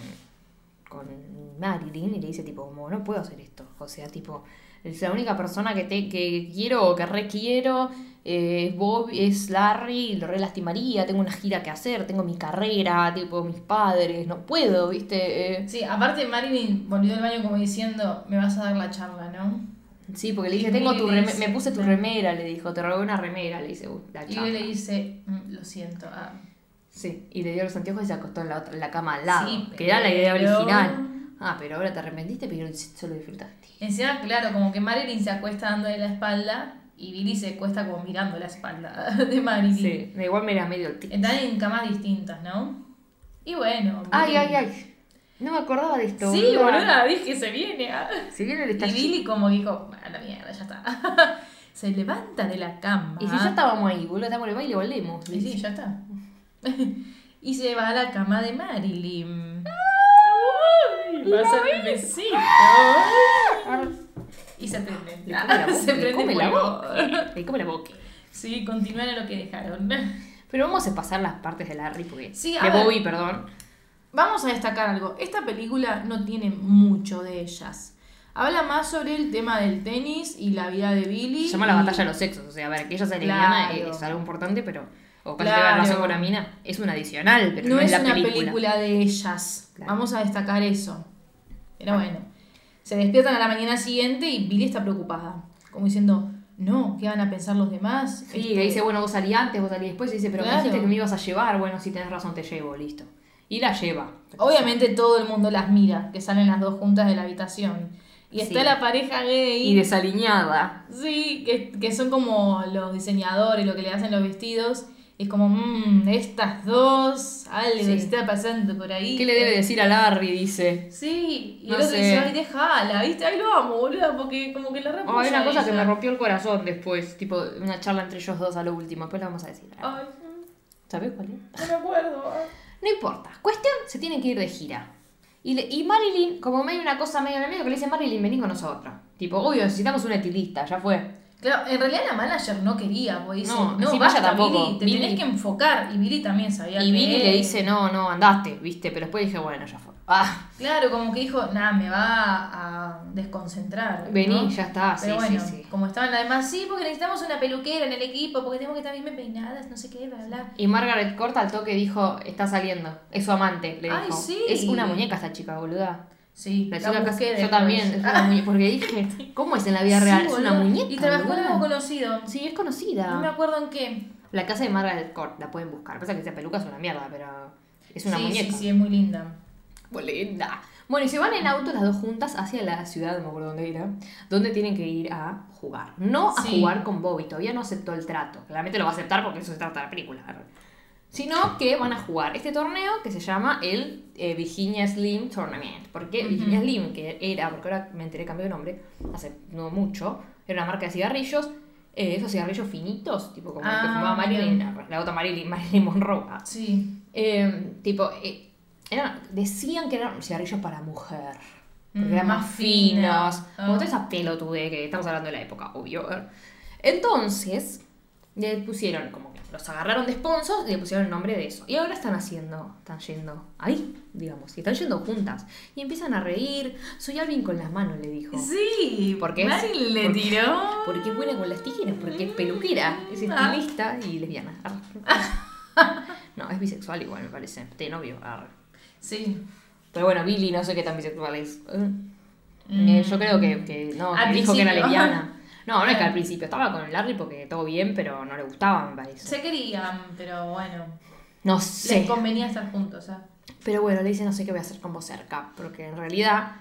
Marilyn y le dice, tipo, como, no puedo hacer esto, o sea, tipo, es la única persona que quiero o que requiero es Bob, es Larry, lo re lastimaría, tengo una gira que hacer, tengo mi carrera, tipo, mis padres, no puedo, ¿viste? Sí, aparte Marilyn volvió al baño como diciendo, me vas a dar la charla, ¿no? Sí, porque le dije, me puse tu remera, le dijo, te robé una remera, le dice, la charla. Y él le dice, lo siento, Sí, y le dio los anteojos y se acostó en la cama al lado, sí, que era la idea original. Pero ahora te arrepentiste, pero solo disfrutaste. Encima, claro, como que Marilyn se acuesta dándole la espalda y Billie se acuesta como mirando la espalda de Marilyn. Sí, igual me era medio... Están en camas distintas, ¿no? Y bueno... Ay. No me acordaba de esto. Sí, boluda, dije que se viene. Se viene el estallido. Y Billie como dijo, a la mierda, ya está. Se levanta de la cama. Y si ya estábamos ahí, boludo, estamos en el baile, volvemos. Y sí, ya está. Y se va a la cama de Marilyn. Va a ser el besito. Y se prende. Le come la boca. Sí, continúan a lo que dejaron. Pero vamos a pasar las partes de Larry, porque Bobby, perdón. Vamos a destacar algo. Esta película no tiene mucho de ellas. Habla más sobre el tema del tenis y la vida de Billie. Se llama La batalla de los sexos. O sea, a ver, que ella se lesbiana es algo importante, pero... O cuando tenga relación con la mina. Es un adicional, pero no es la película. No es una película de ellas. Claro. Vamos a destacar eso. Pero bueno, se despiertan a la mañana siguiente y Billie está preocupada. Como diciendo, no, ¿qué van a pensar los demás? Sí, le dice, bueno, vos salí antes, vos salí después. Y dice, pero me dijiste que me ibas a llevar. Bueno, si tenés razón, te llevo, listo. Y la lleva. Obviamente todo el mundo las mira, que salen las dos juntas de la habitación. Y está la pareja gay. Y desaliñada. Sí, que son como los diseñadores, lo que le hacen los vestidos. Es como, estas dos, algo está pasando por ahí. ¿Qué le debe decir a Larry? Dice. Sí, y no el otro dice, ay, déjala, ¿viste? Ahí lo vamos, boludo, porque como que la rompió. Hay una cosa que me rompió el corazón después, tipo una charla entre ellos dos a lo último, después la vamos a decir. Ay. ¿Sabés cuál es? No me acuerdo. No importa, cuestión, se tienen que ir de gira. Y Marilyn, como medio una cosa medio en el medio, que le dice, Marilyn, vení con nosotros. Tipo, obvio, necesitamos un estilista, ya fue. Claro, en realidad la manager no quería, porque dice, no vaya tampoco. Billie, te tenés que enfocar. Y Billie también sabía que... Y Billie le dice, no, andaste, ¿viste? Pero después dije, bueno, ya fue. Ah, claro, como que dijo, nada, me va a desconcentrar. Vení, ¿no? Ya está. Pero sí, bueno, sí. Como estaban además, sí, porque necesitamos una peluquera en el equipo, porque tenemos que estar bien peinadas, no sé qué, bla, bla. Y Margaret Court al toque dijo, está saliendo, es su amante, le dijo. Sí. Es una muñeca esta chica, boluda. Sí, la chica casi, yo también, es una muñeca, porque dije, ¿cómo es en la vida real? Sí, es una muñeca. Y trabajó en algo conocido. Sí, es conocida. No me acuerdo en qué. La casa de Margaret Court, la pueden buscar. Pasa que esa peluca es una mierda, pero es una muñeca. Sí, sí, es muy linda. Linda. Bueno, y se van en auto las dos juntas hacia la ciudad, no me acuerdo dónde era, donde tienen que ir a jugar. No a jugar con Bobby, todavía no aceptó el trato. Claramente lo va a aceptar porque eso se trata de la película. Sino que van a jugar este torneo que se llama el Virginia Slim Tournament. Porque Virginia Slim, que era, porque ahora me enteré, cambió de nombre, hace no mucho, era una marca de cigarrillos, esos cigarrillos finitos, tipo como el que fumaba Marilyn, la otra Marilyn Monroe. Sí. Decían que eran cigarrillos para mujer, porque eran más finos, como toda esa pelotude que estamos hablando de la época, obvio. Entonces, le pusieron, como que los agarraron de sponsors y le pusieron el nombre de eso. Y ahora están yendo ahí, digamos, y están yendo juntas. Y empiezan a reír, soy alguien con las manos, le dijo. Sí, porque Marilyn le tiró. Porque es buena con las tijeras, porque es peluquera, es estilista y lesbiana. No, es bisexual igual, me parece. De novio. Sí. Pero bueno, Billie no sé qué tan bisexual es. Yo creo que no, que dijo que era lesbiana. No es que al principio estaba con Larry porque todo bien, pero no le gustaba, me parece. Se querían, pero bueno. No sé. Les convenía estar juntos, ¿sabes? Pero bueno, le dice, no sé qué voy a hacer con vos cerca. Porque en realidad,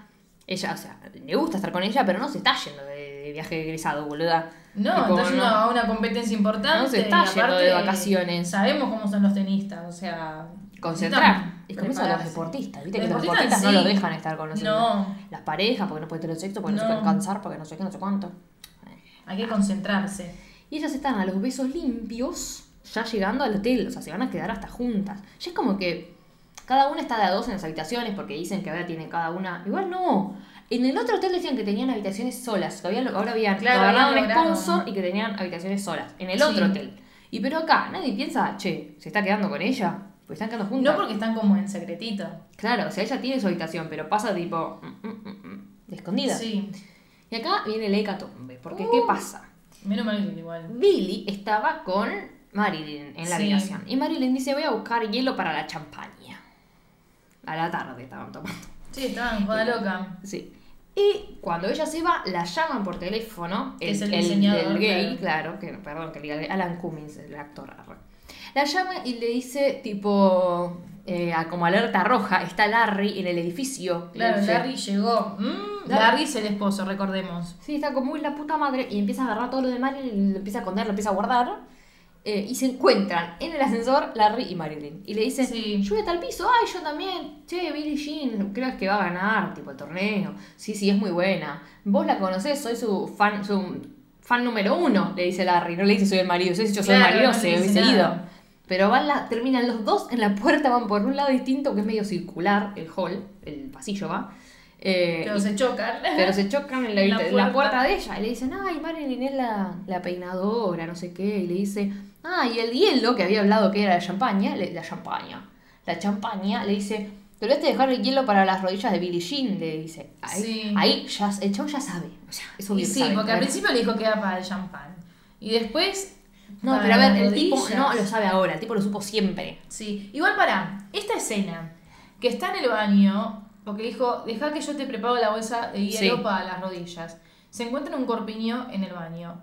ella, o sea, le gusta estar con ella, pero no se está yendo de viaje egresado, boluda. No, tipo, está yendo a una competencia importante. No se está yendo de vacaciones. Sabemos cómo son los tenistas, o sea... Concentrar. Es como eso de los deportistas, ¿viste? Que los deportistas no lo dejan estar con nosotros. No. Las parejas, porque no pueden tener sexo, porque no se pueden cansar, porque no sé qué, no sé cuánto. Hay que concentrarse. Y ellas están a los besos limpios, ya llegando al hotel. O sea, se van a quedar hasta juntas. Ya es como que cada una está de a dos en las habitaciones, porque dicen que ahora tienen cada una... Igual no. En el otro hotel decían que tenían habitaciones solas. Ahora habían agarrado un sponsor y que tenían habitaciones solas. En el otro hotel. Y pero acá nadie piensa, che, ¿se está quedando con ella? Pues están quedando juntas. No, porque están como en secretito. Claro, o sea, ella tiene su habitación, pero pasa tipo... de escondida. Sí. Y acá viene el hecatombe, porque ¿qué pasa? Menos Marilyn igual. Billie estaba con Marilyn en la habitación. Y Marilyn dice, voy a buscar hielo para la champaña. A la tarde estaban tomando. Sí, estaban joda loca. Sí. Y cuando ella se va, la llaman por teléfono. Es el diseñador. El gay, claro. Que, perdón, que le diga Alan Cummings, el actor. La llama y le dice, tipo, como alerta roja, está Larry en el edificio. Claro, Larry llegó. Larry es el esposo, recordemos. Sí, está como la puta madre y empieza a agarrar todo lo de Marilyn, lo empieza a esconder, lo empieza a guardar. Y se encuentran en el ascensor Larry y Marilyn. Y le dicen, yo voy a tal piso, ay, yo también. Che, Billie Jean, ¿crees que va a ganar tipo el torneo? Sí, es muy buena. Vos la conocés, soy su fan número uno, le dice Larry. No le dice soy el marido, yo soy el marido, no se hubiese ido. Pero terminan los dos en la puerta, van por un lado distinto, que es medio circular, el hall, el pasillo va. Pero se chocan en la puerta de ella. Y le dicen, ay, Marilyn es la peinadora, no sé qué. Y le dice, y el hielo, que había hablado que era la champaña, le dice, te olvidaste de dejar el hielo para las rodillas de Billie Jean, le dice. Ahí ya, el chavo ya sabe. O sea, eso bien sabe, porque al principio le dijo que era para el champán. Y después... No, pero a ver, el tipo no lo sabe ahora, el tipo lo supo siempre. Sí, igual para esta escena, que está en el baño, porque dijo, dejá que yo te preparo la bolsa de hielo para las rodillas. Se encuentra un corpiño en el baño.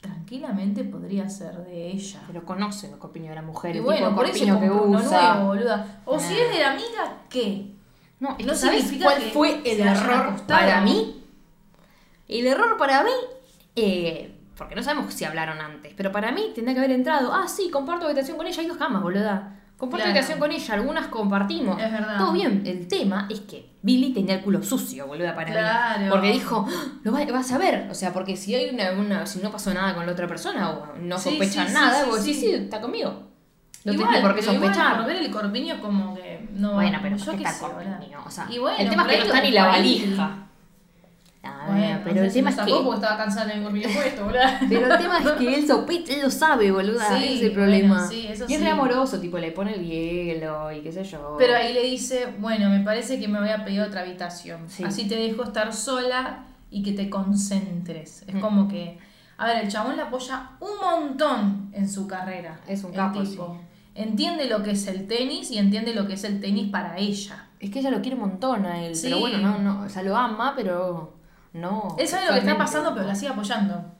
Tranquilamente podría ser de ella. Pero conocen los corpiños de la mujer, y el bueno, tipo de corpiño que usa. Nuevo, boluda. O si es de la amiga, ¿qué? No, no sabes cuál fue el error para mí. El error para mí... porque no sabemos si hablaron antes, pero para mí tendría que haber entrado, sí, comparto habitación con ella, hay dos camas, boluda. Comparto habitación con ella, algunas compartimos. Es verdad. Todo bien, el tema es que Billie tenía el culo sucio, boluda, para mí. Porque dijo, lo vas a ver, o sea, porque si hay si no pasó nada con la otra persona, o no sospechan nada, vos decís, sí, está conmigo. No tenés por qué sospechar. Por ver el corpiño como que no. Bueno, pero yo que está corpiño, o sea, el tema es que no está ni la valija. Ah, bueno, pero no sé, el tema es que estaba cansada de dormir puesto, ¿verdad? Pero el tema es que él lo sabe, boluda, sí, es el problema. Bueno, sí, eso y es re amoroso, tipo le pone el hielo y qué sé yo. Pero ahí le dice, bueno, me parece que me voy a pedir otra habitación. Sí. Así te dejo estar sola y que te concentres. Es como que, a ver, el chabón la apoya un montón en su carrera. Es un capo, tipo. Sí. Entiende lo que es el tenis y entiende lo que es el tenis para ella. Es que ella lo quiere un montón a él, sí. Pero bueno, no, o sea, lo ama, pero no. Él sabe lo que está pasando, pero la sigue apoyando.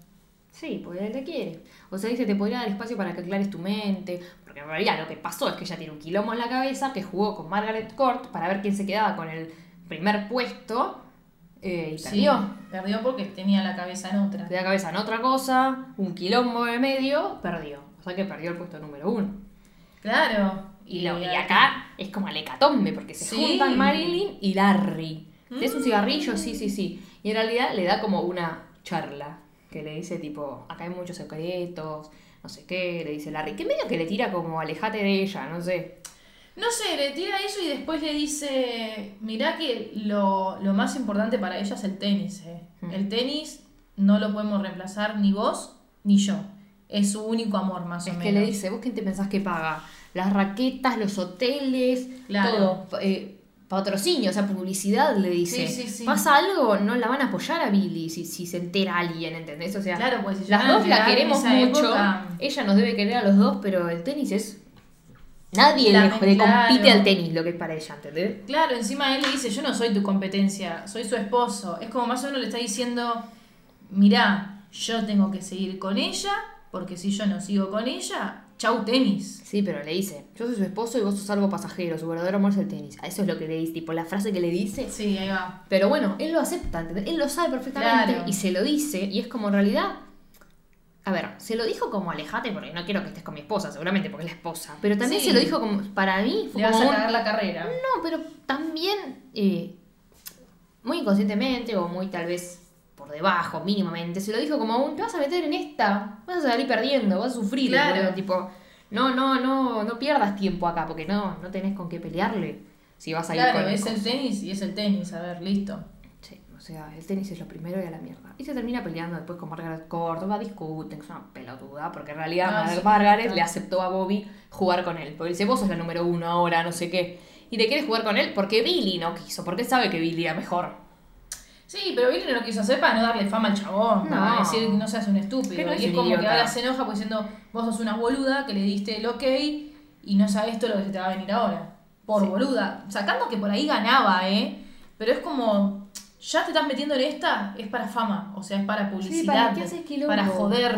Sí, porque él te quiere. O sea, dice, te podría dar espacio para que aclares tu mente. Porque en realidad lo que pasó es que ella tiene un quilombo en la cabeza, que jugó con Margaret Court para ver quién se quedaba con el primer puesto. Y perdió. Sí, perdió porque tenía la cabeza en otra. Tenía la cabeza en otra cosa, un quilombo de medio, perdió. O sea que perdió el puesto número 1. Claro. Y acá es como el hecatombe, porque se juntan Marilyn y Larry. ¿Te es un cigarrillo? Sí. Y en realidad le da como una charla, que le dice tipo, acá hay muchos secretos, no sé qué, le dice Larry. Que medio que le tira como, alejate de ella, no sé. No sé, le tira eso y después le dice, mirá que lo más importante para ella es el tenis, El tenis no lo podemos reemplazar ni vos ni yo. Es su único amor, más o menos. Es que le dice, ¿vos quién te pensás que paga? Las raquetas, los hoteles, claro. Todo. Patrocinio, o sea, publicidad, le dice. Sí. Pasa algo, no la van a apoyar a Billie si se entera alguien, ¿entendés? O sea, claro, pues, si las dos la queremos mucho. Época. Ella nos debe querer a los dos, pero el tenis es... Nadie le compite al tenis lo que es para ella, ¿entendés? Claro, encima él le dice, yo no soy tu competencia, soy su esposo. Es como más o menos le está diciendo, mirá, yo tengo que seguir con ella, porque si yo no sigo con ella... Chau tenis. Sí, pero le dice, yo soy su esposo y vos sos algo pasajero, su verdadero amor es el tenis. Eso es lo que le dice, tipo la frase que le dice. Sí, ahí va. Pero bueno, él lo acepta, ¿entendés? Él lo sabe perfectamente, claro. Y se lo dice, y es como en realidad... A ver, se lo dijo como alejate porque no quiero que estés con mi esposa, seguramente porque es la esposa. Pero también se lo dijo como, para mí... Fue le como vas a cagar la carrera. No, pero también, muy inconscientemente o muy tal vez... por debajo, mínimamente, se lo dijo como aún te vas a meter en esta, vas a salir perdiendo, vas a sufrir, claro. Tipo, no pierdas tiempo acá, porque no tenés con qué pelearle si vas a ir con es el tenis y es el tenis, a ver, listo. Sí, o sea, el tenis es lo primero y a la mierda. Y se termina peleando después con Margaret Court, discuten, que es una pelotuda, porque en realidad Margaret le aceptó a Bobby jugar con él, porque dice, vos sos la número 1 ahora, no sé qué, y te querés jugar con él porque Billie no quiso, porque sabe que Billie era mejor. Sí, pero Billie no lo quiso hacer para no darle fama al chabón, para decir que no seas un estúpido. No, y es como idiota. Que ahora se enoja pues diciendo, vos sos una boluda que le diste el ok y no sabés todo lo que se te va a venir ahora. Por boluda. Sacando que por ahí ganaba, pero es como, ya te estás metiendo en esta, es para fama, o sea, es para publicidad. Sí, ¿para qué haces quilombo? Para joder.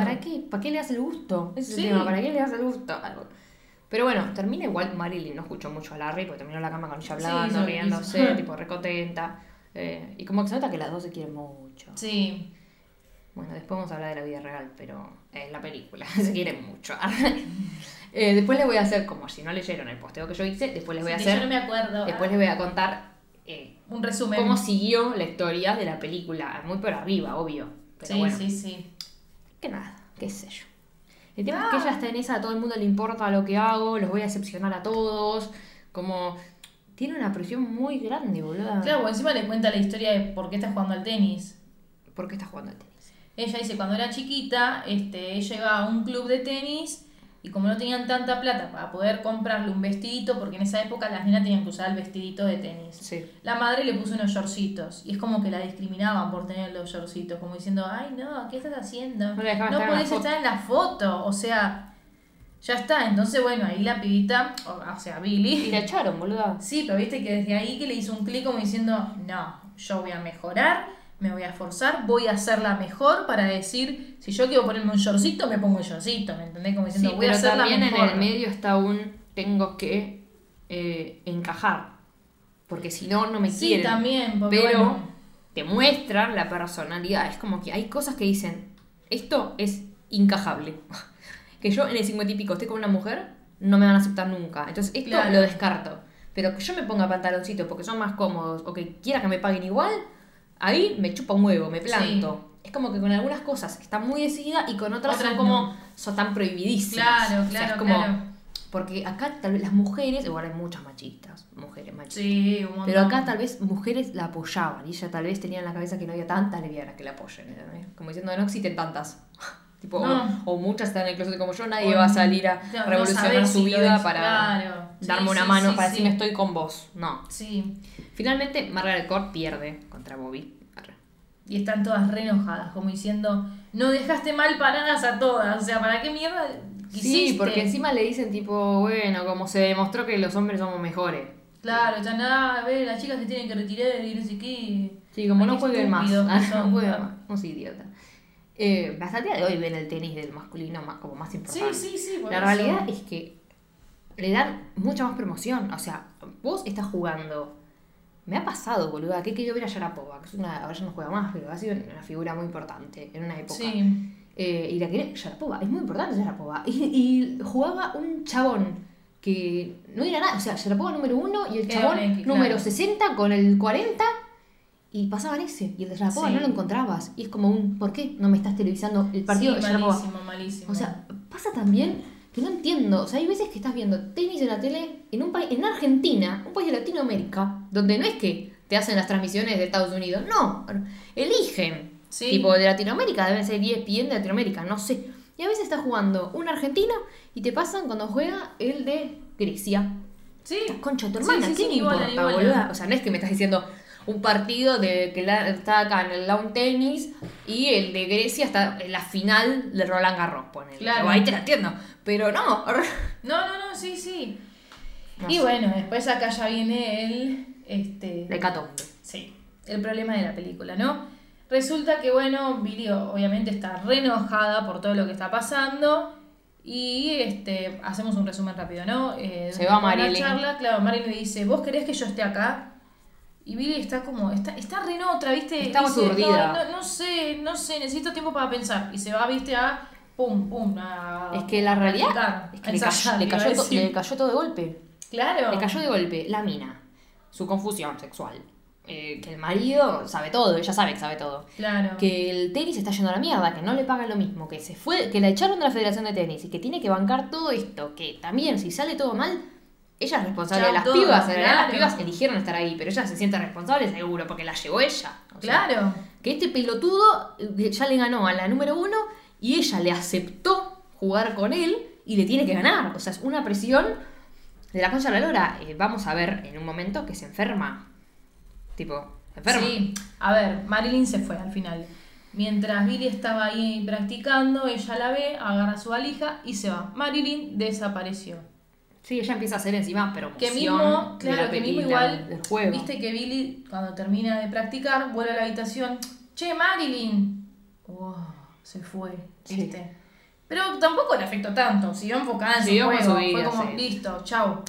¿Para qué le das el gusto? Ese es el tema, ¿para qué le das el gusto? Pero bueno, termina igual Marilyn, no escuchó mucho a Larry, porque terminó en la cama con ella hablando, riéndose, tipo recontenta. Y como que se nota que las dos se quieren mucho. Sí. Bueno, después vamos a hablar de la vida real, pero en la película se quieren mucho. Después les voy a hacer, como si no leyeron el posteo que yo hice, después les voy a hacer... Yo no me acuerdo. Después les voy a contar... un resumen. Cómo siguió la historia de la película. Muy por arriba, obvio. Pero sí. Que nada, qué sé yo. El tema es que ella está en esa, a todo el mundo le importa lo que hago, los voy a decepcionar a todos, como... Tiene una presión muy grande, boludo. Claro, porque encima le cuenta la historia de por qué está jugando al tenis. ¿Por qué está jugando al tenis? Ella dice, cuando era chiquita, ella iba a un club de tenis y como no tenían tanta plata para poder comprarle un vestidito, porque en esa época las nenas tenían que usar el vestidito de tenis. Sí. La madre le puso unos shortcitos y es como que la discriminaban por tener los shortcitos, como diciendo, ay no, ¿qué estás haciendo? No podés estar en la foto, o sea... Ya está, entonces bueno, ahí la pibita, o sea, Billie... Y la echaron, boluda. Sí, pero viste que desde ahí que le hizo un clic como diciendo, no, yo voy a mejorar, me voy a esforzar, voy a hacerla mejor para decir, si yo quiero ponerme un shortcito, me pongo un shortcito, ¿me entendés? Como diciendo, voy a hacerla mejor. Sí, pero también en el medio está un, tengo que encajar, porque si no, no me quieren. Sí, también, porque pero bueno, te muestran la personalidad, es como que hay cosas que dicen, esto es encajable. Que yo en el 50 y pico estoy con una mujer, no me van a aceptar nunca. Entonces esto lo descarto. Pero que yo me ponga pantaloncitos porque son más cómodos o que quiera que me paguen igual, ahí me chupa un huevo, me planto. Sí. Es como que con algunas cosas está muy decidida y con otras son como, son tan prohibidísimas. Claro, o sea, es como, Porque acá tal vez las mujeres, igual hay muchas machistas, mujeres machistas. Sí, un montón. Pero acá tal vez mujeres la apoyaban y ella tal vez tenía en la cabeza que no había tantas lesbianas que la apoyen, ¿eh? Como diciendo, no existen tantas. Tipo, no. O muchas están en el closet como yo, nadie va a salir a revolucionar no su vida para darme una mano, para decirme estoy con vos. No. Sí. Finalmente, Margaret Court pierde contra Bobby. Y están todas re enojadas, como diciendo, no dejaste mal paradas a todas. O sea, ¿para qué mierda quisiste? Sí, porque encima le dicen tipo, bueno, como se demostró que los hombres somos mejores. Claro, ya nada, a ver, las chicas se tienen que retirar y no sé qué. Sí, como no jueguen más. No jueguen más. No soy idiota. Hasta el día de hoy ven el tenis del masculino más, como más importante. Sí. La realidad es que le dan mucha más promoción. O sea, vos estás jugando. Me ha pasado, boluda, que yo ver a Yarapova, que es una, ahora ya no juega más, pero ha sido una figura muy importante en una época. Sí. Y la que Yarapova, es muy importante Yarapova. Y jugaba un chabón que no era nada, o sea, Yarapova número 1 y el chabón número 60 con el 40 y pasaban ese. Y el de Yarapova no lo encontrabas. Y es como un, ¿por qué no me estás televisando el partido de Yarapova? Malísimo. O sea, pasa también... que no entiendo, o sea, hay veces que estás viendo tenis en la tele en un país, en Argentina, un país de Latinoamérica, donde no es que te hacen las transmisiones de Estados Unidos, no, eligen, tipo de Latinoamérica, deben ser ESPN de Latinoamérica, no sé. Y a veces estás jugando un argentino y te pasan cuando juega el de Grecia. Sí. Concha, tu hermana, ¿qué me importa, boluda? O sea, no es que me estás diciendo un partido de que está acá en el lawn tenis y el de Grecia está en la final de Roland Garros, ponele. Claro. O ahí te la entiendo. Pero no. No, sí. No y sé. Bueno, después acá ya viene el hecatombe. Sí, el problema de la película, ¿no? Resulta que, bueno, Billie obviamente está re enojada por todo lo que está pasando. Y hacemos un resumen rápido, ¿no? Se va Marilyn. Marilyn le dice, ¿vos querés que yo esté acá? Y Billie está como, está re en otra, ¿viste? Está aturdida. No sé, necesito tiempo para pensar. Y se va, ¿viste? A pum. Es que la realidad es que le cayó todo de golpe. Claro. Le cayó de golpe la mina, su confusión sexual. Que el marido sabe todo, ella sabe que sabe todo. Claro. Que el tenis está yendo a la mierda, que no le pagan lo mismo, que se fue, que la echaron de la Federación de Tenis y que tiene que bancar todo esto, que también si sale todo mal... Ella es responsable de las pibas, claro. Las pibas eligieron estar ahí, pero ella se siente responsable seguro, porque la llevó ella. O sea, claro. Que este pelotudo ya le ganó a la número 1 y ella le aceptó jugar con él y le tiene que ganar. O sea, es una presión de la concha de la lora. Vamos a ver en un momento que se enferma. Tipo, se enferma. Sí, a ver, Marilyn se fue al final. Mientras Billie estaba ahí practicando, ella la ve, agarra su valija y se va. Marilyn desapareció. Sí, ella empieza a hacer encima, pero que mismo, claro, que mismo igual, juego. Viste que Billie, cuando termina de practicar, vuelve a la habitación. Che, Marilyn. Oh, se fue, viste. Sí. Pero tampoco le afectó tanto, siguió enfocada en su juego. Fue como, listo, chao.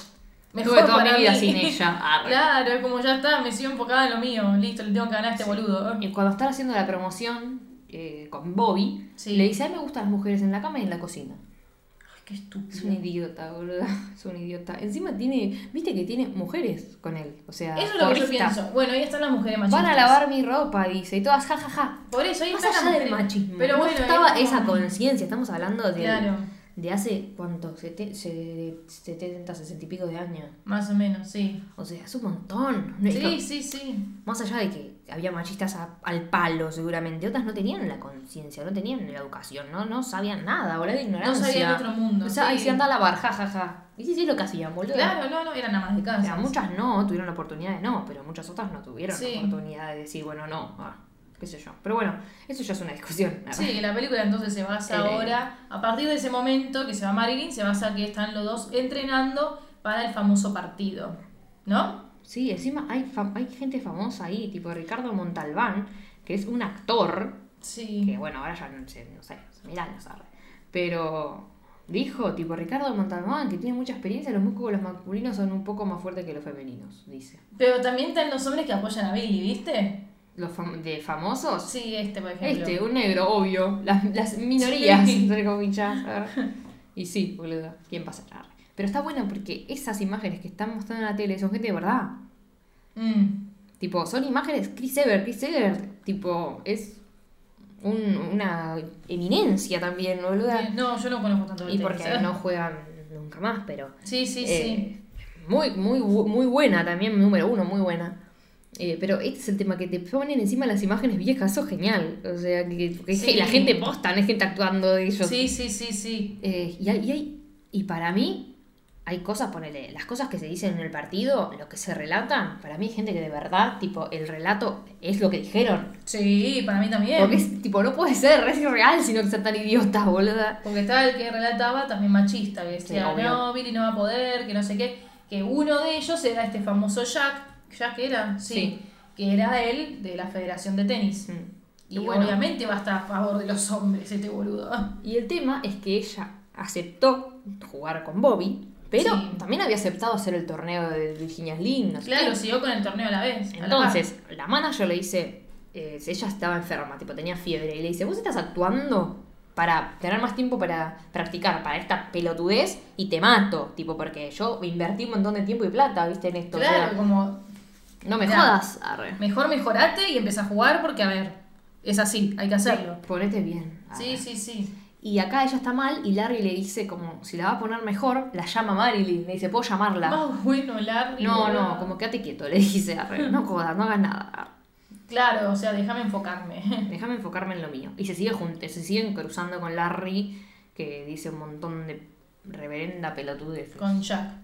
Mejor tuve toda mi vida sin ella. Arre. Claro, es como ya está, me sigo enfocada en lo mío. Listo, le tengo que ganar a este boludo. Y cuando estaba haciendo la promoción con Bobby, le dice, a mí me gustan las mujeres en la cama y en la cocina. Qué estúpido. Es un idiota, boludo. Es un idiota. Encima tiene... Viste que tiene mujeres con él. O sea... Eso es lo que yo pienso. Bueno, ahí están las mujeres machistas. Van a lavar mi ropa, dice. Y todas jajaja. Por eso ahí está el machismo. Pero bueno, estaba esa conciencia. Estamos hablando de... Claro. De hace... ¿Cuánto? 70, 60 y pico de años. Más o menos, sí. O sea, es un montón. Sí. Más allá de que había machistas al palo, seguramente. Otras no tenían la conciencia, no tenían la educación, no sabían nada, boludo, de ignorancia. No sabían otro mundo. O sea, ahí se anda a lavar, jajaja. Y sí, lo que hacían, boludo. Claro, no, eran nada más de casa. O sea, muchas no tuvieron la oportunidad de pero muchas otras no tuvieron la oportunidad de decir, bueno, no, qué sé yo. Pero bueno, eso ya es una discusión. Sí, la película entonces se basa ahora, a partir de ese momento que se va Marilyn, se basa que están los dos entrenando para el famoso partido, ¿no? Sí, encima hay gente famosa ahí, tipo Ricardo Montalbán, que es un actor, que bueno, ahora ya no sé, mirá, no sabe, pero dijo, tipo Ricardo Montalbán, que tiene mucha experiencia, los músculos masculinos son un poco más fuertes que los femeninos, dice. Pero también están los hombres que apoyan a Billie, ¿viste? ¿Los de famosos? Sí, por ejemplo. Un negro, obvio, las minorías, entre comillas, y sí, boludo, ¿quién pasa? Pero está bueno porque esas imágenes que están mostrando en la tele son gente de verdad. Tipo, son imágenes... Chris Evert, tipo, es una eminencia también, boluda. No, yo no conozco tanto de tenis. Y porque no juegan nunca más, pero... Sí. Muy buena también, número uno, muy buena. Pero este es el tema, que te ponen encima las imágenes viejas, eso es genial. O sea, que sí, la gente posta, no es gente actuando de ellos. Sí. Y para mí, hay cosas, ponele, las cosas que se dicen en el partido, lo que se relatan, para mí hay gente que de verdad, tipo, el relato es lo que dijeron. Sí, para mí también. Porque es, tipo, no puede ser, es irreal, sino que sean tan idiotas, boluda. Porque estaba el que relataba también machista, que decía, no, Billie no va a poder, que no sé qué. Que uno de ellos era este famoso Jack que era, sí, que era él de la Federación de Tenis. Y bueno, obviamente va a estar a favor de los hombres este boludo. Y el tema es que ella aceptó jugar con Bobby, pero también había aceptado hacer el torneo de Virginia Slim, no sé. Claro, siguió con el torneo a la vez. Entonces, la manager le dice, ella estaba enferma, tipo tenía fiebre, y le dice, ¿vos estás actuando para tener más tiempo para practicar, para esta pelotudez, y te mato? Tipo, porque yo invertí un montón de tiempo y plata, ¿viste? En esto. Claro, o sea, como... No me jodas. Arre. Mejor mejorate y empezá a jugar porque, a ver, es así, hay que hacerlo. Ponete bien. Arre. Sí. Y acá ella está mal y Larry le dice, como, si la va a poner mejor, la llama Marilyn. Le dice, ¿puedo llamarla? Ah, bueno, Larry. No, como quédate quieto, le dice, arre, no jodas, no hagas nada. Arre. Claro, o sea, déjame enfocarme en lo mío. Y se siguen cruzando con Larry, que dice un montón de reverenda pelotudez. Con Jack,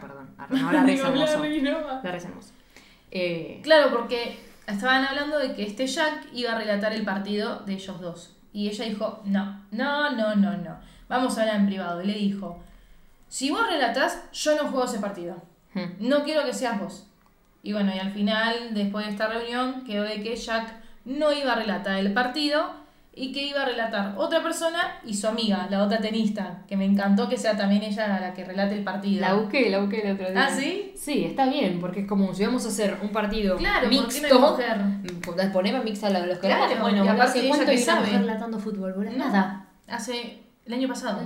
perdón. No, Larry es hermoso. Larry es hermoso. Claro, porque estaban hablando de que este Jack iba a relatar el partido de ellos dos. Y ella dijo, no. Vamos a hablar en privado. Y le dijo, si vos relatás, yo no juego ese partido. No quiero que seas vos. Y bueno, y al final, después de esta reunión, quedó de que Jack no iba a relatar el partido y que iba a relatar otra persona y su amiga, la otra tenista, que me encantó que sea también ella la que relate el partido. La busqué el otro día. ¿Ah, sí? Sí, está bien, porque es como si vamos a hacer un partido, claro, mixto, mujer, ponemos mixta los canales, bueno, y aparte ella que sabe. Mujer relatando fútbol, ¿verdad? Nada. Hace el año pasado.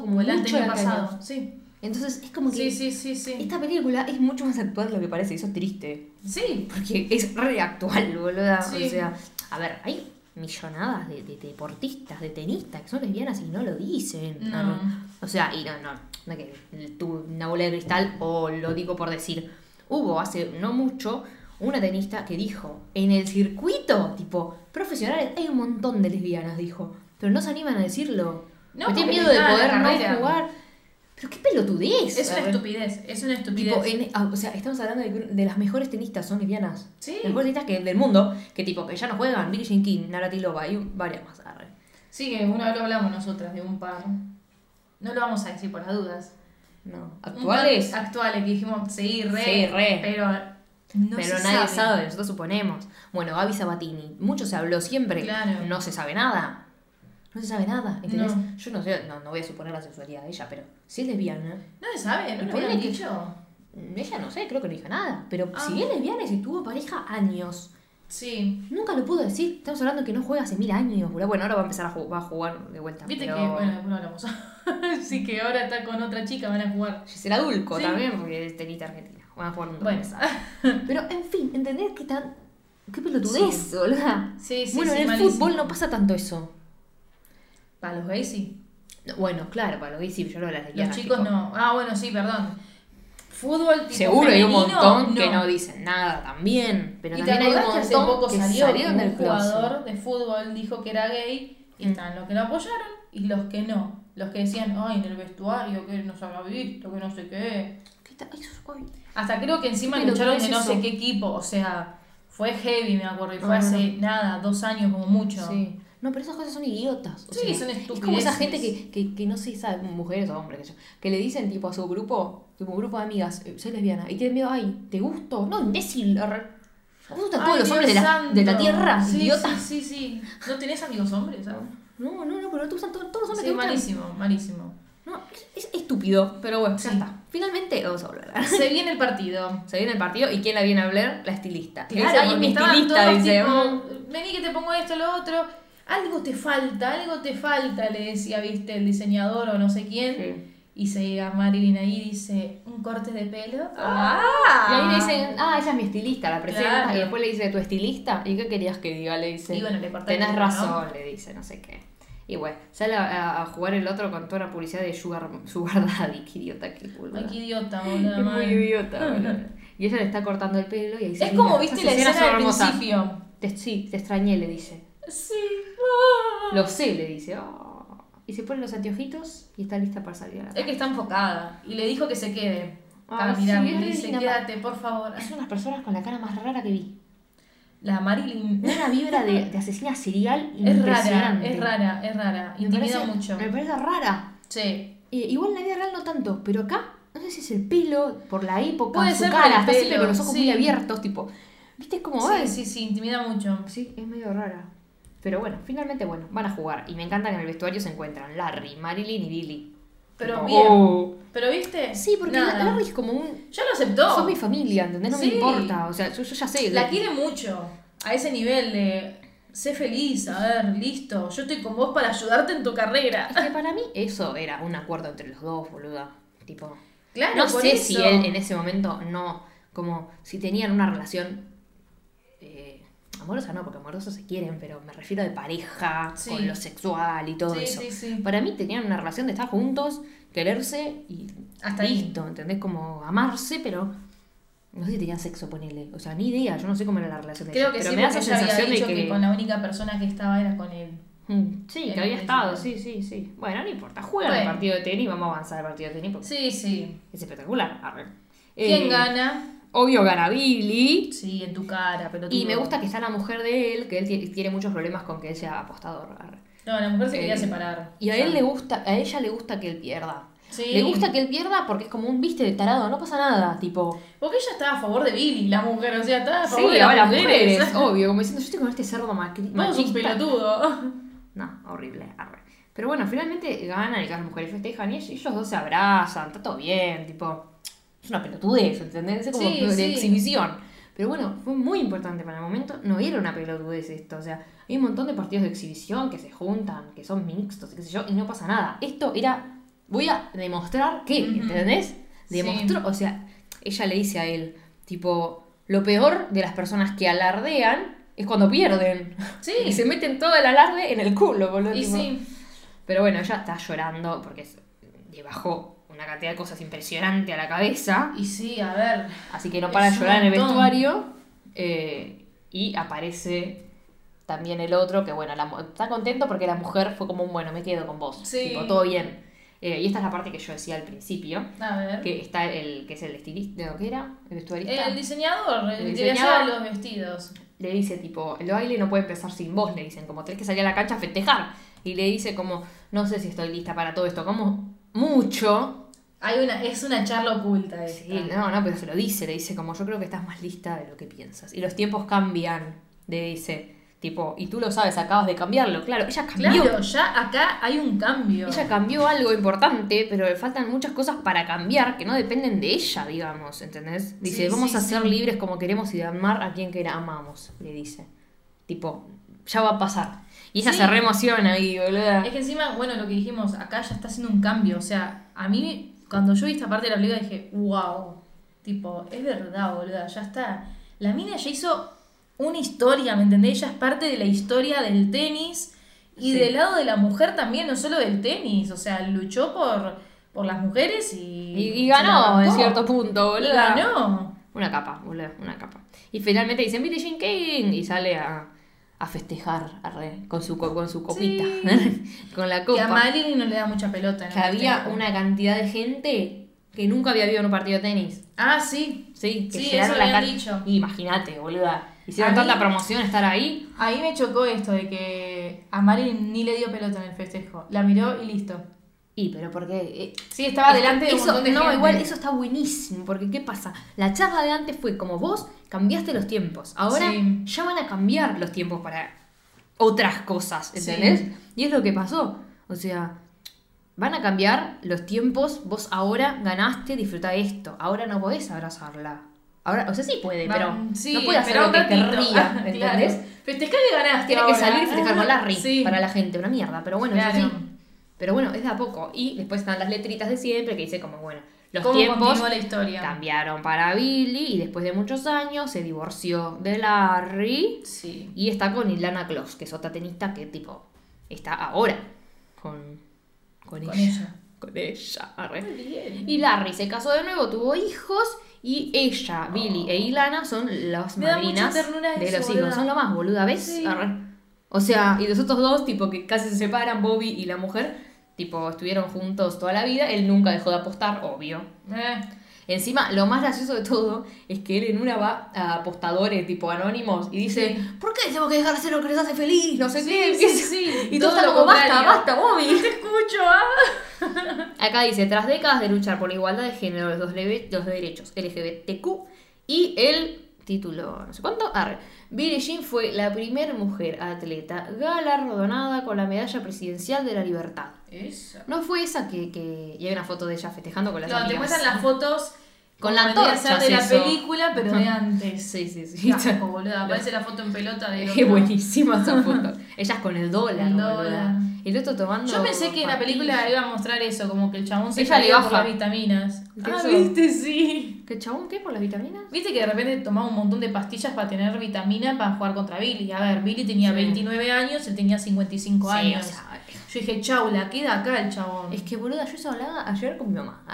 Como el año pasado, sí. Entonces es como que esta película es mucho más actual de lo que parece, eso es triste. Sí. Porque es re actual, boluda. Sí. O sea, a ver, hay millonadas de deportistas, de tenistas que son lesbianas y no lo dicen. No. O sea, y no que tu una bola de cristal, o lo digo por decir. Hubo hace no mucho una tenista que dijo, en el circuito, tipo, profesionales, hay un montón de lesbianas, dijo, pero no se animan a decirlo. No tienen miedo de poder no jugar. Pero qué pelotudez. Es una estupidez. Tipo, o sea, estamos hablando de las mejores tenistas, son lesbianas. Sí. Las mejores tenistas del mundo, que tipo, que ya no juegan, Billie Jean King, Navratilova y varias más. Arre. Sí, que una vez lo hablamos nosotras de un par. No lo vamos a decir por las dudas. No. ¿Actuales? Actuales, que dijimos, sí, re. Pero... Pero nadie sabe, nosotros suponemos. Bueno, Gaby Sabatini, mucho se habló siempre. Claro. No se sabe nada. No se sabe nada, ¿entendés? No. Yo no sé, no voy a suponer la sexualidad de ella, pero si es lesbiana... No se sabe, no lo habían dicho. Ella no sé, creo que no dijo nada, pero si es lesbiana y si tuvo pareja años. Sí. Nunca lo pudo decir, estamos hablando que no juega hace 1000 años. Bueno, ahora va a empezar a jugar de vuelta. Viste, pero... que, bueno, después no hablamos. Así que ahora está con otra chica, van a jugar. Será Dulco también, porque es tenista argentina. Van a jugar un domingo. Bueno. Pero, en fin, ¿entendés que tan... Qué pelotudez, ¿verdad? Sí. Bueno, en el fútbol no pasa tanto eso. ¿Para los gays sí? Bueno, claro, para los gays sí, pero yo no las lesbianas. Los chicos no. Ah, bueno, sí, perdón. Fútbol tipo seguro femenino, hay un montón que no dicen nada también. Pero también hay un montón que hace poco salieron del jugador de fútbol, dijo que era gay, y están los que lo apoyaron y los que no. Los que decían, ay, en el vestuario, que no se había visto, que no sé qué. Hasta creo que encima lucharon de no sé qué equipo, o sea, fue heavy, me acuerdo, y fue hace nada, 2 años como mucho. Sí. No, pero esas cosas son idiotas. Sí, son estupideces. Es como esa gente que no se sabe, mujeres o hombres, que le dicen tipo a su grupo, tipo un grupo de amigas, soy lesbiana, y tienen miedo, ay, ¿te gusto? No, imbécil. ¿Te gustan todos los hombres de la tierra? Sí, idiotas. Sí. ¿No tenés amigos hombres? ¿Sabes? No, pero te gustan todos los hombres que te gustan. Sí, malísimo. No, es estúpido, pero bueno, ya está. Finalmente vamos a hablar. Se viene el partido. ¿Y quién la viene a hablar? La estilista. Claro, es mi estilista, dice. Vení que te pongo esto, lo otro... Algo te falta, le decía, viste, el diseñador o no sé quién. Sí. Y se llega Marilyn ahí y dice, ¿un corte de pelo? Y ahí le dicen, ella es mi estilista, la presenta. Claro. Y después le dice, ¿tu estilista? ¿Y qué querías que diga? Le dice, y bueno, le corté el pelo, tenés razón, ¿no? Le dice, no sé qué. Y bueno, sale a jugar el otro con toda la publicidad de Sugar Daddy. Qué idiota, qué boludo. Qué idiota, boludo. Es muy idiota, boludo. Y ella le está cortando el pelo y ahí dice... Es como viste la escena del principio. Sí, te extrañé, le dice. Sí. Oh. Lo sé, le dice. Oh. Y se pone los anteojitos y está lista para salir a la calle. Es que está enfocada. Y le dijo que se quede. Ah, sí, y dice, quédate, por favor. Es unas personas con la cara más rara que vi. La Marilyn. Una vibra de asesina serial impresionante. Es rara. Intimida mucho. Me parece rara. Sí. Igual en la vida real no tanto, pero acá, no sé si es el pelo, por la época, puede su ser cara, está siempre con los ojos muy abiertos, tipo... ¿Viste? Es como... Sí, intimida mucho. Sí, es medio rara. Pero bueno, finalmente, bueno, van a jugar. Y me encanta que en el vestuario se encuentran Larry, Marilyn y Billy. Pero bien. Oh. ¿Pero viste? Sí, porque Larry es como un... Ya lo aceptó. Sos mi familia, ¿entendés? No me importa. O sea, yo ya sé. La quiere mucho. A ese nivel de... Sé feliz, a ver, listo. Yo estoy con vos para ayudarte en tu carrera. Es que para mí eso era un acuerdo entre los dos, boluda. Tipo... Claro, no sé eso. Si él en ese momento no... Como si tenían una relación... amorosa no, porque amorosos se quieren, pero me refiero de pareja, con lo sexual y todo eso. Sí. Para mí tenían una relación de estar juntos, quererse y hasta listo, ¿entendés? Como amarse, pero no sé si tenían sexo, ponele. O sea, ni idea, yo no sé cómo era la relación de ellos. Creo que pero sí, me da esa sensación de que con la única persona que estaba era con él. Sí, que había estado, sí. Bueno, no importa, juegan el partido de tenis, vamos a avanzar el partido de tenis. Porque es espectacular. Arre. ¿Quién gana? Obvio gana Billy. Sí, en tu cara, pero tú. Y me gusta que está la mujer de él, que él tiene muchos problemas con que él sea apostador. No, la mujer se quería separar. Y a él le gusta, a ella le gusta que él pierda. Sí. Le gusta que él pierda porque es como un viste de tarado, no pasa nada, tipo. Porque ella estaba a favor de Billy, la mujer, o sea, estaba a favor de las mujeres. Obvio, como diciendo, yo estoy con este cerdo machista. No, es un pelotudo. No, horrible. Arre. Pero bueno, finalmente ganan y las mujeres festejan y ellos dos se abrazan, está todo bien, tipo. Es una pelotudez, ¿entendés? Es como de exhibición. Pero bueno, fue muy importante para el momento. No era una pelotudez esto. O sea, hay un montón de partidos de exhibición que se juntan, que son mixtos, qué sé yo, y no pasa nada. Esto era, voy a demostrar que, ¿entendés? Demostró, o sea, ella le dice a él, tipo, lo peor de las personas que alardean es cuando pierden. Sí. Y se meten todo el alarde en el culo, boludo. Y tipo. Pero bueno, ella está llorando porque le bajó una cantidad de cosas impresionante a la cabeza. Y sí, a ver. Así que no para de llorar en el vestuario. Y aparece también el otro, que bueno, está contento porque la mujer fue como un bueno, me quedo con vos. Sí. Tipo, todo bien. Y esta es la parte que yo decía al principio. A ver. Que está el que es el estilista, ¿no? ¿Qué era? El vestuarista. El diseñador, el que diseñaba los vestidos. Le dice tipo, el baile no puede empezar sin vos, le dicen, como tenés que salir a la cancha a festejar. Y le dice como, no sé si estoy lista para todo esto, como mucho. Es una charla oculta esta. Sí, no, pero se lo dice, le dice como yo creo que estás más lista de lo que piensas. Y los tiempos cambian, le dice, tipo, y tú lo sabes, acabas de cambiarlo, claro, ella cambió. Claro, ya acá hay un cambio. Ella cambió algo importante, pero le faltan muchas cosas para cambiar que no dependen de ella, digamos, ¿entendés? Dice, vamos a ser libres como queremos y de amar a quien amamos, le dice. Tipo, ya va a pasar. Y ella se re emociona ahí, boluda. Es que encima, bueno, lo que dijimos, acá ya está haciendo un cambio, o sea, a mí... Cuando yo vi esta parte de la película dije, wow, tipo, es verdad, boluda, ya está. La mina ya hizo una historia, ¿me entendés? Ella es parte de la historia del tenis y del lado de la mujer también, no solo del tenis. O sea, luchó por las mujeres y ganó en cierto punto, boluda. Y ganó. Una capa, boluda, una capa. Y finalmente dicen, Billie Jean King, y sale a festejar con su copita, con la copa. Que a Marilyn no le da mucha pelota. Que había una cantidad de gente que nunca había habido en un partido de tenis. Ah, sí. Sí, que eso lo habían dicho. Imagínate, boluda. Hicieron tanta promoción estar ahí. A mí me chocó esto de que a Marilyn ni le dio pelota en el festejo. La miró y listo. Y pero porque... sí, estaba delante de un montón de gente. No, igual, eso está buenísimo. Porque, ¿qué pasa? La charla de antes fue como vos cambiaste los tiempos. Ahora ya van a cambiar los tiempos para otras cosas, ¿entendés? Sí. Y es lo que pasó. O sea, van a cambiar los tiempos. Vos ahora ganaste, disfrutá esto. Ahora no podés abrazarla. Ahora, o sea, sí puede, pero no puede hacer lo que querría, ¿entendés? Claro. Festejar y ganaste. Tiene que salir y festejar con Larry para la gente. Una mierda, pero bueno, claro. Eso sí. Pero bueno, es de a poco. Y después están las letritas de siempre que dice como, bueno, los tiempos la historia cambiaron para Billy y después de muchos años se divorció de Larry y está con Ilana Kloss, que es otra tenista que tipo está ahora. con ella. Arre. Muy bien. Y Larry se casó de nuevo, tuvo hijos, y ella, Billie e Ilana son las madrinas de los hijos. Son lo más, boluda, ¿ves? Sí. O sea, y los otros dos, tipo, que casi se separan, Bobby y la mujer, tipo, estuvieron juntos toda la vida. Él nunca dejó de apostar, obvio. Encima, lo más gracioso de todo es que él en una va a apostadores, tipo, anónimos, y dice, sí, ¿por qué tenemos que dejar de hacer lo que les hace feliz? No sé qué. Sí. Y todo está como, basta, Bobby. No te escucho, ¿ah? Acá dice, tras décadas de luchar por la igualdad de género, los derechos LGBTQ y el título, no sé cuánto, Billie Jean fue la primera mujer atleta galardonada con la medalla presidencial de la libertad. Esa. No fue esa que... Y hay una foto de ella festejando con las amigas. No, te muestran las fotos con la antorcha de la película, pero de antes. Sí. Casco, boluda. Aparece la foto en pelota de... Qué buenísima esa foto. Ellas con el dólar. El otro tomando... Yo pensé que en la película iba a mostrar eso, como que el chabón se iba por las vitaminas. ¿Viste? Sí. ¿Que el chabón qué? ¿Por las vitaminas? Viste que de repente tomaba un montón de pastillas para tener vitamina para jugar contra Billie. A ver, Billie tenía 29 años, él tenía 55 años. O sea, yo dije, chau, la queda acá el chabón. Es que, boluda, yo eso hablaba ayer con mi mamá,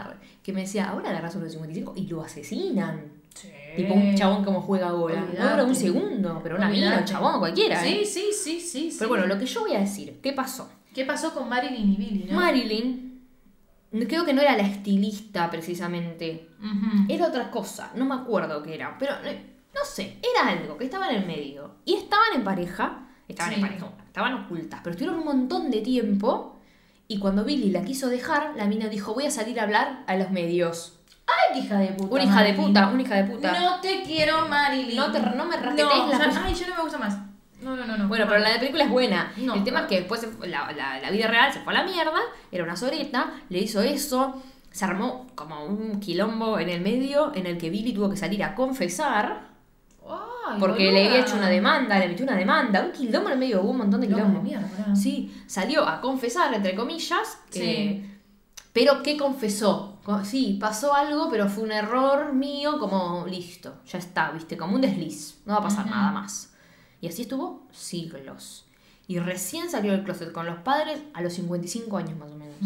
que me decía, ahora la razón de los 55 y lo asesinan. Sí. Tipo un chabón como juega ahora. No dura un segundo, pero una mina, un chabón, cualquiera. Sí. Pero bueno, lo que yo voy a decir, ¿qué pasó? ¿Qué pasó con Marilyn y Billie, no? Marilyn, creo que no era la estilista precisamente. Era otra cosa, no me acuerdo qué era. Pero no sé, era algo que estaba en el medio. Y estaban en pareja, estaban ocultas, pero estuvieron un montón de tiempo. Y cuando Billie la quiso dejar, la mina dijo, voy a salir a hablar a los medios. ¡Ay, qué hija de puta! Una hija de puta. No te quiero, Marilyn. No me respetes Ay, yo no me gusta más. No. Bueno, pero la de película es buena. El tema es que después la vida real se fue a la mierda. Era una soreta, le hizo eso. Se armó como un quilombo en el medio en el que Billie tuvo que salir a confesar. Ay, porque le había hecho una demanda, le metió una demanda. Un quilombo en el medio, hubo un montón de quilombo. Sí, salió a confesar, entre comillas. Sí. Pero ¿qué confesó? Sí, pasó algo, pero fue un error mío, como listo, ya está, viste, como un desliz, no va a pasar nada más. Y así estuvo siglos. Y recién salió del closet con los padres a los 55 años más o menos.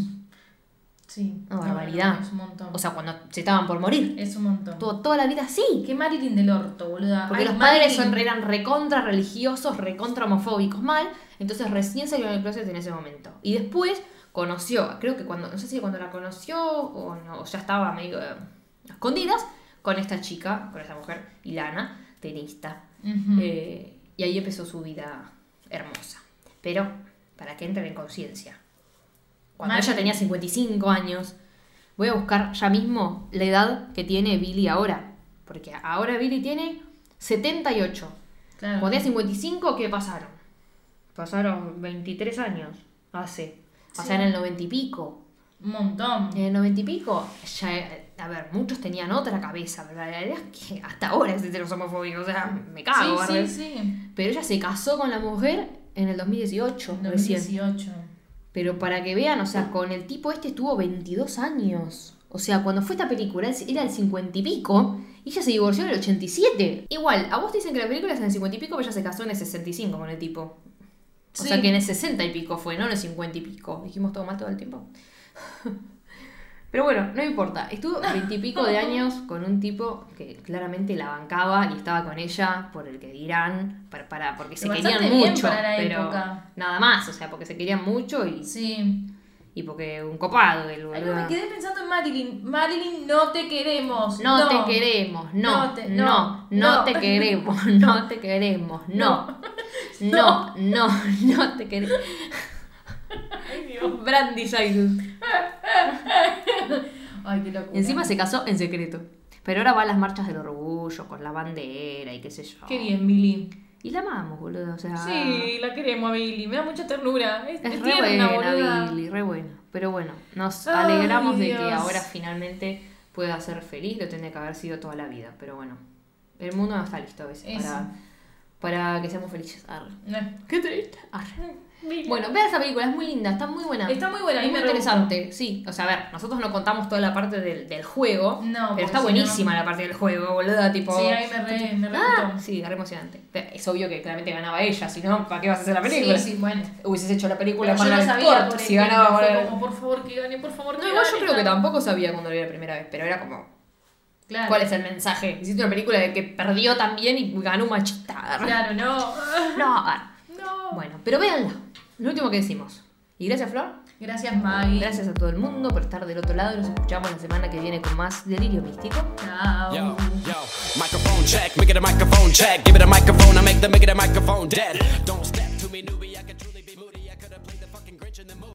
Sí. Una barbaridad. Es un montón. O sea, cuando se estaban por morir. Es un montón. Toda la vida así. Que Marilyn del orto, boluda. Porque los padres eran recontra religiosos, recontra homofóbicos, mal. Entonces recién salió del closet en ese momento. Y después... conoció, creo que cuando, no sé si cuando la conoció o no, ya estaba medio escondidas con esta chica, con esta mujer, Ilana, tenista. Y ahí empezó su vida hermosa. Pero, para que entren en conciencia, cuando ella tenía 55 años, voy a buscar ya mismo la edad que tiene Billie ahora. Porque ahora Billie tiene 78. Claro. Cuando tenía 55, ¿qué pasaron? Pasaron 23 años hace... O sea, en el 90 y pico. Un montón. En el 90 y pico, ya, a ver, muchos tenían otra cabeza, pero la realidad es que hasta ahora es heterosomofóbico, o sea, me cago. Sí. Pero ella se casó con la mujer en el 2018. Pero para que vean, o sea, con el tipo este estuvo 22 años. O sea, cuando fue esta película, era el 50 y pico, y ella se divorció en el 87. Igual, a vos te dicen que la película es en el 50 y pico, pero ella se casó en el 65 con el tipo. O sea que en el 60 y pico fue, no en el 50 y pico. Dijimos todo mal todo el tiempo. Pero bueno, no importa. Estuvo 20 y pico de años con un tipo que claramente la bancaba y estaba con ella por el que dirán, porque se querían mucho. Pero época. Nada más, o sea, porque se querían mucho y... Sí. Y porque un copado del lugar. Me quedé pensando en Marilyn. Marilyn, no te queremos. No te queremos. Ay, Dios. Brandy Cyrus. Ay, qué locura. Encima se casó en secreto. Pero ahora va a las marchas del orgullo con la bandera y qué sé yo. Qué bien, Billie. Y la amamos, boludo, o sea... Sí, la queremos a Billie, me da mucha ternura. Es re tierna, buena, Billie, re buena. Pero bueno, nos alegramos de que ahora finalmente pueda ser feliz. Lo tendría que haber sido toda la vida, pero bueno. El mundo no está listo a veces para, para que seamos felices. Arre. Qué triste. Arre. Bueno, vean esa película, es muy linda, está muy buena. Está muy buena, es muy interesante. Sí, o sea, a ver, nosotros no contamos toda la parte del juego, no, pero está buenísima la parte del juego, boluda, tipo... Sí, ahí me gustó. Sí, es re emocionante. Es obvio que claramente ganaba ella, si no, ¿para qué vas a hacer la película? Sí, sí, bueno. Hubieses hecho la película para Margaret Court, si ganaba Margaret Court. Como, por favor, que gane, por favor, que gane. No, igual yo creo que tampoco sabía cuando lo vi la primera vez, pero era como... Claro. ¿Cuál es el mensaje? Hiciste una película de que perdió también y ganó un machista. Claro, no. No, no. Bueno, pero véanla. Lo último que decimos. Y gracias, Flor. Gracias, Maggie. Gracias a todo el mundo por estar del otro lado. Y nos escuchamos la semana que viene con más Delirio Místico. Chao. Yo, yo. Microphone check. Make it a microphone check. Give it a microphone. I make the make it a microphone dead. Don't step.